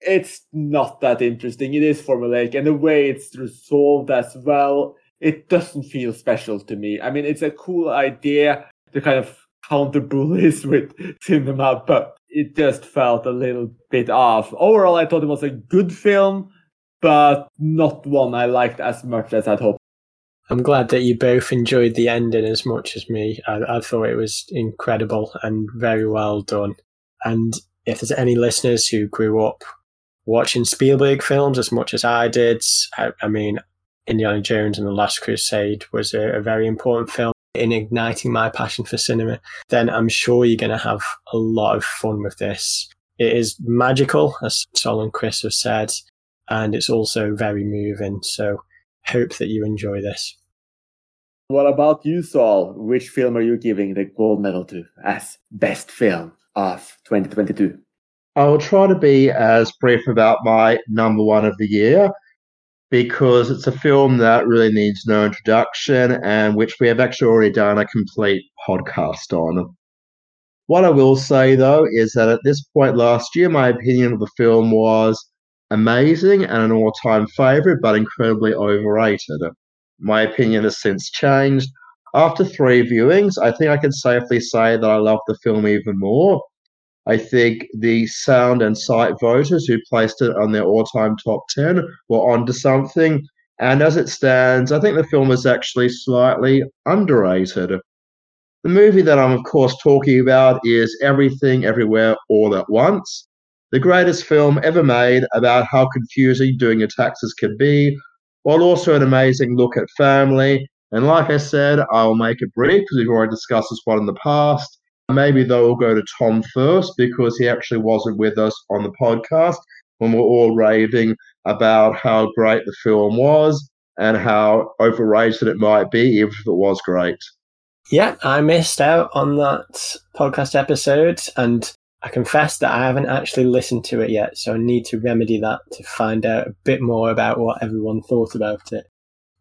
it's not that interesting. It is formulaic, and the way it's resolved as well, it doesn't feel special to me. I mean, it's a cool idea to kind of counter bullies with cinema, but it just felt a little bit off. Overall, I thought it was a good film, but not one I liked as much as I'd hoped. I'm glad that you both enjoyed the ending as much as me. I, I thought it was incredible and very well done. And if there's any listeners who grew up watching Spielberg films as much as I did, I, I mean, Indiana Jones and the Last Crusade was a, a very important film in igniting my passion for cinema, then I'm sure you're going to have a lot of fun with this. It is magical, as Sol and Chris have said, and it's also very moving, so hope that you enjoy this. What about you, Sol? Which film are you giving the gold medal to as best film of twenty twenty-two? I will try to be as brief about my number one of the year, because it's a film that really needs no introduction and which we have actually already done a complete podcast on. What I will say, though, is that at this point last year, my opinion of the film was amazing and an all-time favourite, but incredibly overrated. My opinion has since changed. After three viewings, I think I can safely say that I love the film even more. I think the Sound and Sight voters who placed it on their all-time top ten were onto something. And as it stands, I think the film is actually slightly underrated. The movie that I'm, of course, talking about is Everything, Everywhere, All at Once, the greatest film ever made about how confusing doing your taxes can be, while also an amazing look at family. And like I said, I'll make it brief because we've already discussed this one in the past. Maybe though we'll go to Tom first, because he actually wasn't with us on the podcast when we were all raving about how great the film was and how overrated it might be, even if it was great. Yeah, I missed out on that podcast episode, and I confess that I haven't actually listened to it yet, so I need to remedy that to find out a bit more about what everyone thought about it.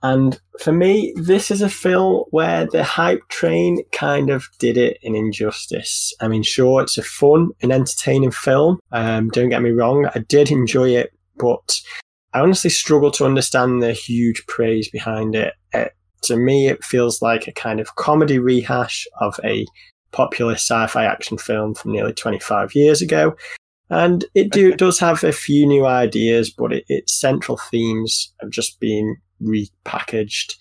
And for me, this is a film where the hype train kind of did it an injustice. I mean, sure, it's a fun and entertaining film. Um, don't get me wrong, I did enjoy it, but I honestly struggle to understand the huge praise behind it. it. To me, it feels like a kind of comedy rehash of a popular sci-fi action film from nearly twenty-five years ago. And it do, does have a few new ideas, but it, its central themes have just been repackaged.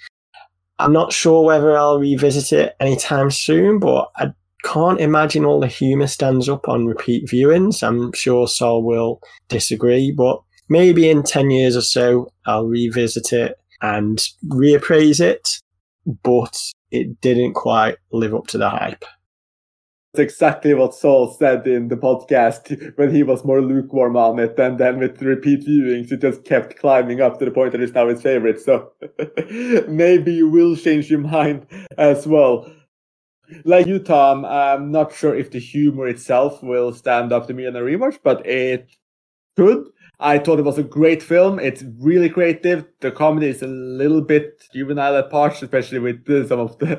I'm not sure whether I'll revisit it anytime soon, but I can't imagine all the humour stands up on repeat viewings. I'm sure Sol will disagree, but maybe in ten years or so I'll revisit it and reappraise it, but it didn't quite live up to the hype. That's exactly what Saul said in the podcast when he was more lukewarm on it, and then with repeat viewings it just kept climbing up to the point that it's now his favorite, so maybe you will change your mind as well. Like you, Tom, I'm not sure if the humor itself will stand up to me in a rewatch, but it could. I thought it was a great film. It's really creative. The comedy is a little bit juvenile at parts, especially with some of the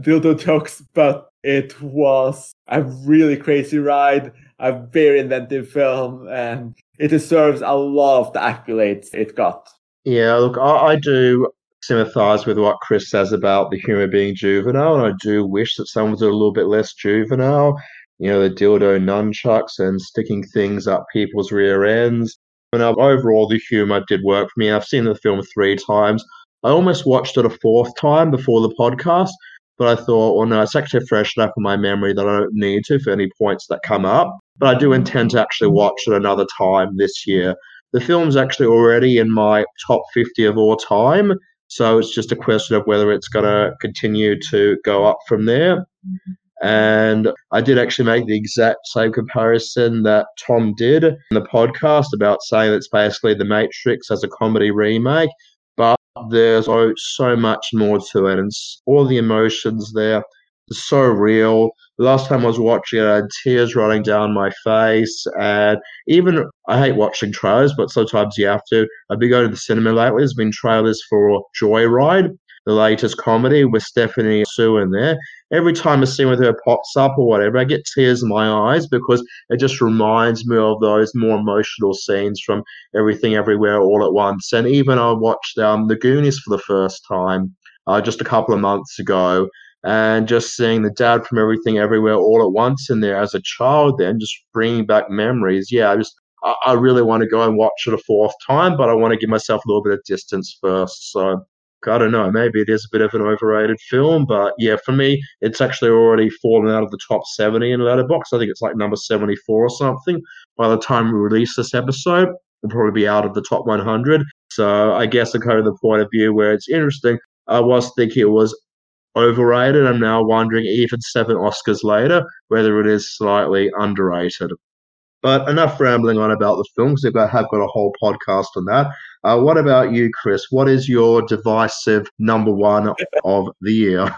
dildo jokes, but it was a really crazy ride, a very inventive film, and it deserves a lot of the accolades it got. Yeah, look, I, I do sympathise with what Chris says about the humour being juvenile, and I do wish that some was a little bit less juvenile. You know, the dildo nunchucks and sticking things up people's rear ends. And overall, the humour did work for me. I've seen the film three times. I almost watched it a fourth time before the podcast, but I thought, well, no, it's actually fresh enough in my memory that I don't need to for any points that come up. But I do intend to actually watch it another time this year. The film's actually already in my top fifty of all time, so it's just a question of whether it's going to continue to go up from there. And I did actually make the exact same comparison that Tom did in the podcast about saying it's basically The Matrix as a comedy remake, but there's oh, so much more to it, and all the emotions there are so real. The last time I was watching it, I had tears running down my face, and even I hate watching trailers, but sometimes you have to. I've been going to the cinema lately. There's been trailers for Joyride, the latest comedy with Stephanie Sue in there. Every time a scene with her pops up or whatever, I get tears in my eyes because it just reminds me of those more emotional scenes from Everything, Everywhere, All at Once. And even I watched um, The Goonies for the first time uh, just a couple of months ago, and just seeing the dad from Everything, Everywhere, All at Once in there as a child then, just bringing back memories. Yeah, I just I, I really want to go and watch it a fourth time, but I want to give myself a little bit of distance first, so... I don't know, maybe it is a bit of an overrated film, but yeah, for me, it's actually already fallen out of the top seventy in Letterboxd. I think it's like number seventy-four or something. By the time we release this episode, it'll probably be out of the top one hundred. So I guess I kind of the point of view where it's interesting. I was thinking it was overrated. I'm now wondering, even seven Oscars later, whether it is slightly underrated. But enough rambling on about the films. I have got a whole podcast on that. Uh, what about you, Chris? What is your divisive number one of the year?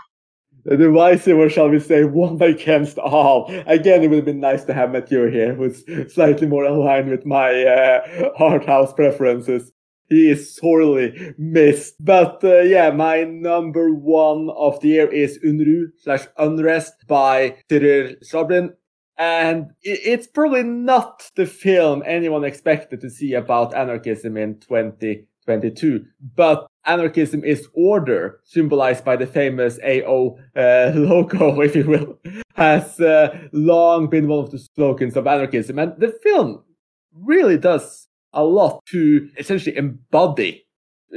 The divisive, or shall we say, one against all. Again, it would have been nice to have Mathieu here, who's slightly more aligned with my uh, art house preferences. He is sorely missed. But uh, yeah, my number one of the year is Unruh slash Unrest by Cyril Sabrin. And it's probably not the film anyone expected to see about anarchism in twenty twenty-two. But anarchism is order, symbolized by the famous A O uh, logo, if you will, has uh, long been one of the slogans of anarchism. And the film really does a lot to essentially embody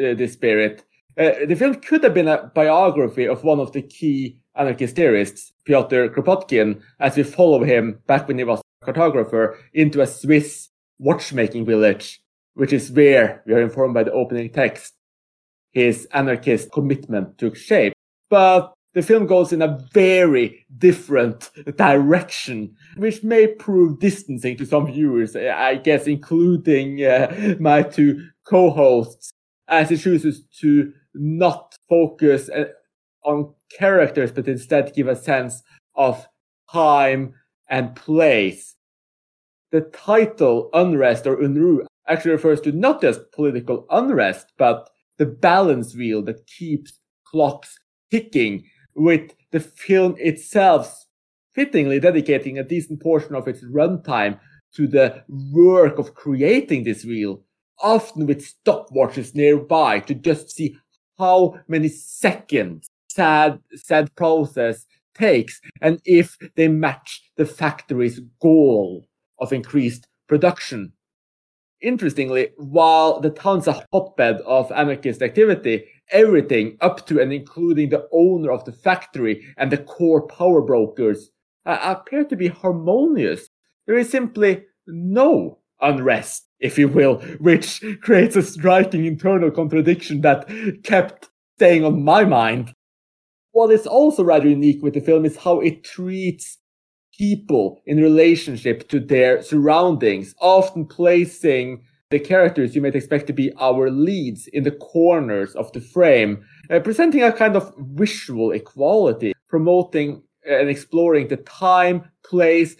uh, this spirit. Uh, the film could have been a biography of one of the key anarchist theorists, Pyotr Kropotkin, as we follow him back when he was a cartographer into a Swiss watchmaking village, which is where we are informed by the opening text his anarchist commitment took shape. But the film goes in a very different direction, which may prove distancing to some viewers, I guess, including uh, my two co-hosts, as he chooses to not focus uh, on characters, but instead give a sense of time and place. The title Unrest, or Unruh, actually refers to not just political unrest, but the balance wheel that keeps clocks ticking, with the film itself fittingly dedicating a decent portion of its runtime to the work of creating this wheel, often with stopwatches nearby to just see how many seconds sad, sad process takes, and if they match the factory's goal of increased production. Interestingly, while the town's a hotbed of anarchist activity, everything up to and including the owner of the factory and the core power brokers uh, appear to be harmonious. There is simply no unrest, if you will, which creates a striking internal contradiction that kept staying on my mind. What is also rather unique with the film is how it treats people in relationship to their surroundings, often placing the characters you might expect to be our leads in the corners of the frame, uh, presenting a kind of visual equality, promoting and exploring the time, place,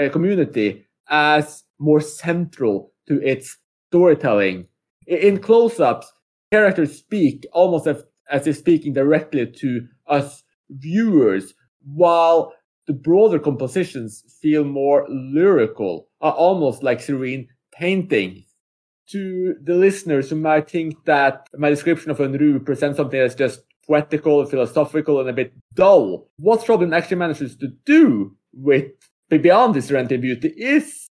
uh, community as more central to its storytelling. In close-ups, characters speak almost as as they're speaking directly to us viewers, while the broader compositions feel more lyrical, are almost like serene paintings. To the listeners who might think that my description of Unruh presents something that's just poetical, philosophical, and a bit dull, what Robin actually manages to do with beyond this serenity and beauty is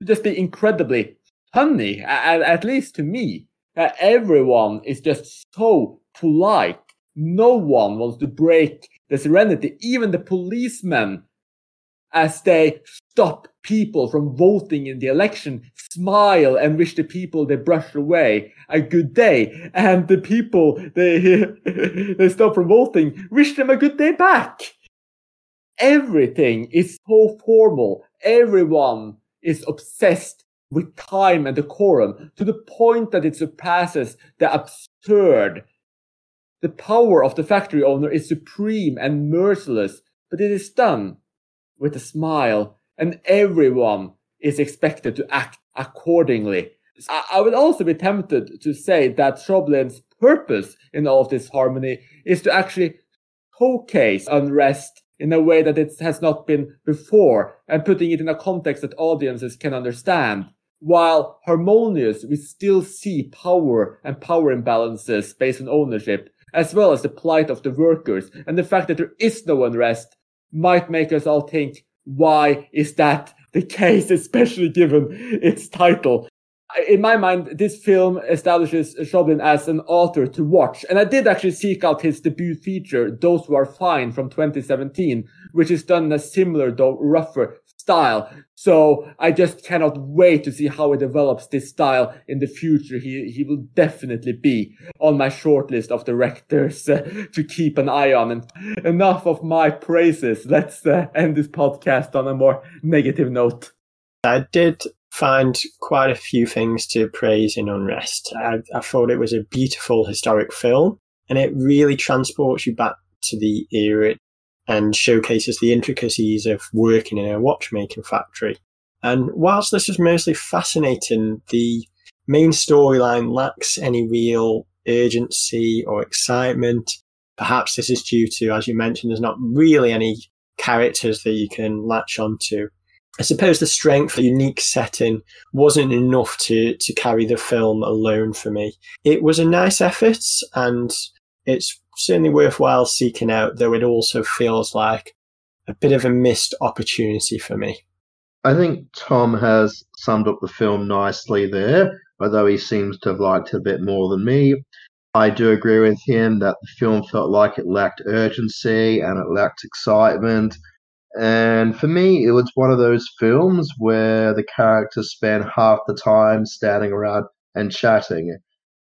to just be incredibly funny, at, at least to me. Uh, everyone is just so polite. No one wants to break the serenity, even the policemen, as they stop people from voting in the election, smile and wish the people they brush away a good day. And the people they, they stop from voting wish them a good day back. Everything is so formal. Everyone is obsessed with time and decorum, to the point that it surpasses the absurd. The power of the factory owner is supreme and merciless, but it is done with a smile, and everyone is expected to act accordingly. I would also be tempted to say that Schoblin's purpose in all of this harmony is to actually showcase unrest in a way that it has not been before, and putting it in a context that audiences can understand. While harmonious, we still see power and power imbalances based on ownership, as well as the plight of the workers, and the fact that there is no unrest might make us all think, why is that the case, especially given its title? In my mind, this film establishes Schoblin as an author to watch, and I did actually seek out his debut feature, Those Who Are Fine, from twenty seventeen, which is done in a similar, though rougher, style. So I just cannot wait to see how he develops this style in the future. He he will definitely be on my short list of directors uh, to keep an eye on. And enough of my praises. Let's uh, end this podcast on a more negative note. I did find quite a few things to praise in Unrest. I, I thought it was a beautiful historic film, and it really transports you back to the era and showcases the intricacies of working in a watchmaking factory. And whilst this is mostly fascinating, the main storyline lacks any real urgency or excitement. Perhaps this is due to, as you mentioned, there's not really any characters that you can latch onto. I suppose the strength of the unique setting wasn't enough to, to carry the film alone for me. It was a nice effort, and it's certainly worthwhile seeking out, though it also feels like a bit of a missed opportunity for me. I think Tom has summed up the film nicely there, although he seems to have liked it a bit more than me. I do agree with him that the film felt like it lacked urgency and it lacked excitement. And for me, it was one of those films where the characters spend half the time standing around and chatting.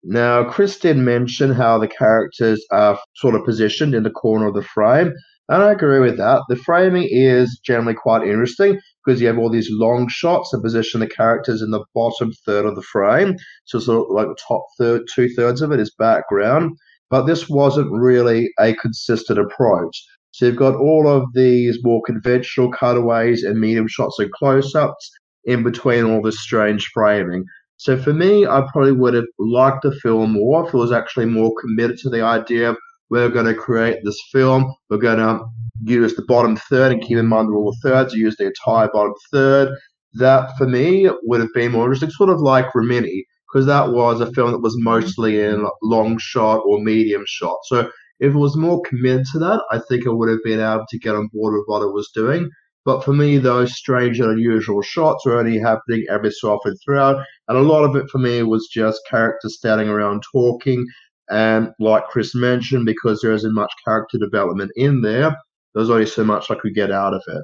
Now, Chris did mention how the characters are sort of positioned in the corner of the frame, and I agree with that. The framing is generally quite interesting because you have all these long shots that position the characters in the bottom third of the frame, so sort of like the top third, two-thirds of it is background, but this wasn't really a consistent approach. So you've got all of these more conventional cutaways and medium shots and close-ups in between all this strange framing. So for me, I probably would have liked the film more if it was actually more committed to the idea of we're going to create this film, we're going to use the bottom third and keep in mind the rule of thirds, use the entire bottom third. That, for me, would have been more interesting, sort of like Rimini, because that was a film that was mostly in long shot or medium shot. So if it was more committed to that, I think I would have been able to get on board with what it was doing. But for me, those strange and unusual shots were only happening every so often throughout. And a lot of it for me was just characters standing around talking. And like Chris mentioned, because there isn't much character development in there, there's only so much I could get out of it.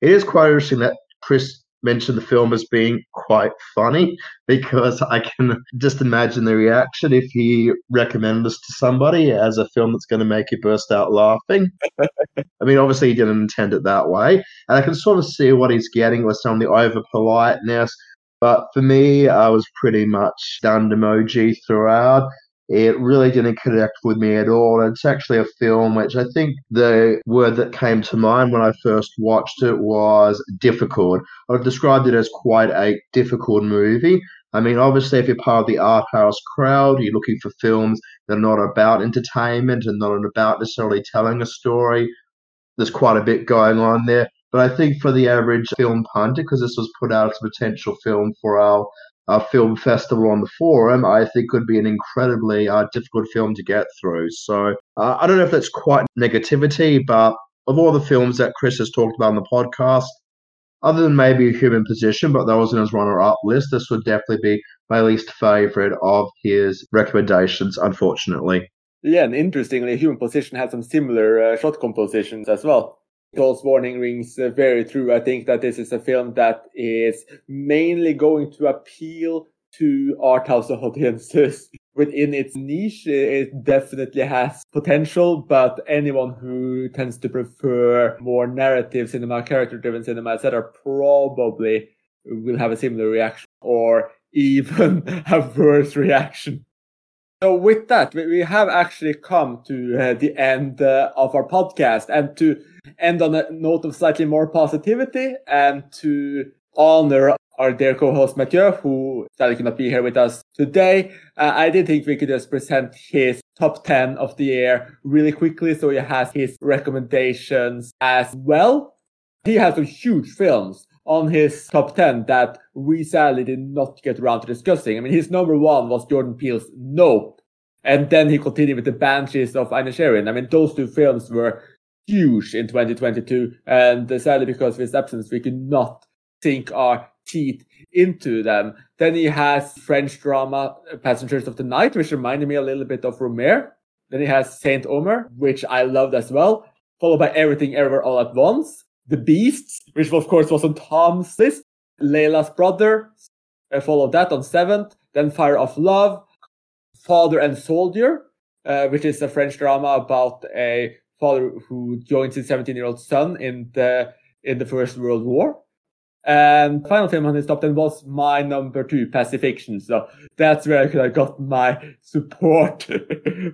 It is quite interesting that Chris mentioned the film as being quite funny, because I can just imagine the reaction if he recommended this to somebody as a film that's going to make you burst out laughing. I mean, obviously he didn't intend it that way, and I can sort of see what he's getting with some of the over-politeness, but for me, I was pretty much stunned emoji throughout. It really didn't connect with me at all. It's actually a film which I think the word that came to mind when I first watched it was difficult. I've described it as quite a difficult movie. I mean, obviously, if you're part of the art house crowd, you're looking for films that are not about entertainment and not about necessarily telling a story. There's quite a bit going on there. But I think for the average film punter, because this was put out as a potential film for our a film festival on the Forum, I think could be an incredibly uh, difficult film to get through. So uh, I don't know if that's quite negativity, but of all the films that Chris has talked about on the podcast, other than maybe A Human Position, but that was in his runner-up list, this would definitely be my least favourite of his recommendations, unfortunately. Yeah, and interestingly, A Human Position had some similar uh, shot compositions as well. Paul's warning rings uh, very true. I think that this is a film that is mainly going to appeal to art house audiences. Within its niche, it definitely has potential, but anyone who tends to prefer more narrative cinema, character-driven cinema, et cetera, probably will have a similar reaction or even a worse reaction. So with that, we have actually come to uh, the end uh, of our podcast, and to end on a note of slightly more positivity and to honor our dear co-host Mathieu, who sadly could not be here with us today. Uh, I did think we could just present his top ten of the year really quickly, so he has his recommendations as well. He has some huge films on his top ten that we sadly did not get around to discussing. I mean, his number one was Jordan Peele's Nope. And then he continued with The Banshees of Inisherin. I mean, those two films were huge in twenty twenty-two. And sadly, because of his absence, we could not sink our teeth into them. Then he has French drama Passengers of the Night, which reminded me a little bit of Romare. Then he has Saint Omer, which I loved as well, followed by Everything Everywhere All at Once. The Beasts, which of course was on Tom's list. Leila's Brother, uh, followed that on seventh. Then Fire of Love, Father and Soldier, uh, which is a French drama about a father who joins his seventeen-year-old son in the in the First World War. And final film on his top ten was my number two, Pacifiction. So that's where I could have got my support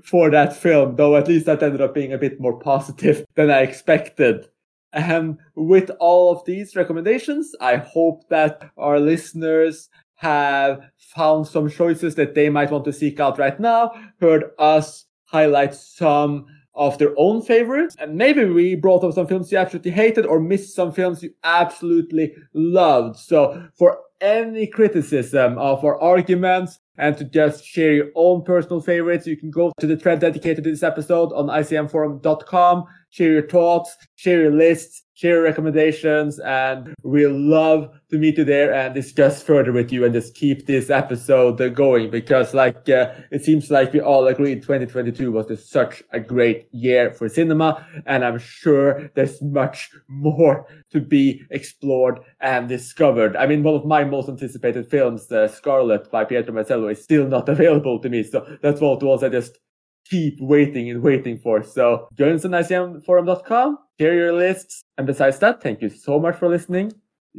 for that film, though at least that ended up being a bit more positive than I expected. And with all of these recommendations, I hope that our listeners have found some choices that they might want to seek out right now, heard us highlight some of their own favorites, and maybe we brought up some films you absolutely hated or missed some films you absolutely loved. So for any criticism of our arguments and to just share your own personal favorites, you can go to the thread dedicated to this episode on I C M forum dot com, share your thoughts, share your lists, share your recommendations, and we'll love to meet you there and discuss further with you and just keep this episode going, because like uh, it seems like we all agreed twenty twenty-two was just such a great year for cinema, and I'm sure there's much more to be explored and discovered. I mean, one of my most anticipated films, uh, Scarlet by Pietro Marcello, is still not available to me, so that's one of the ones I just keep waiting and waiting for. So join us on I C M forum dot com, share your lists, and besides that, thank you so much for listening.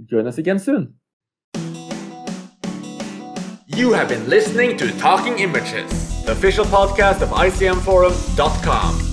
Join us again soon. You have been listening to Talking Images, the official podcast of I C M forum dot com.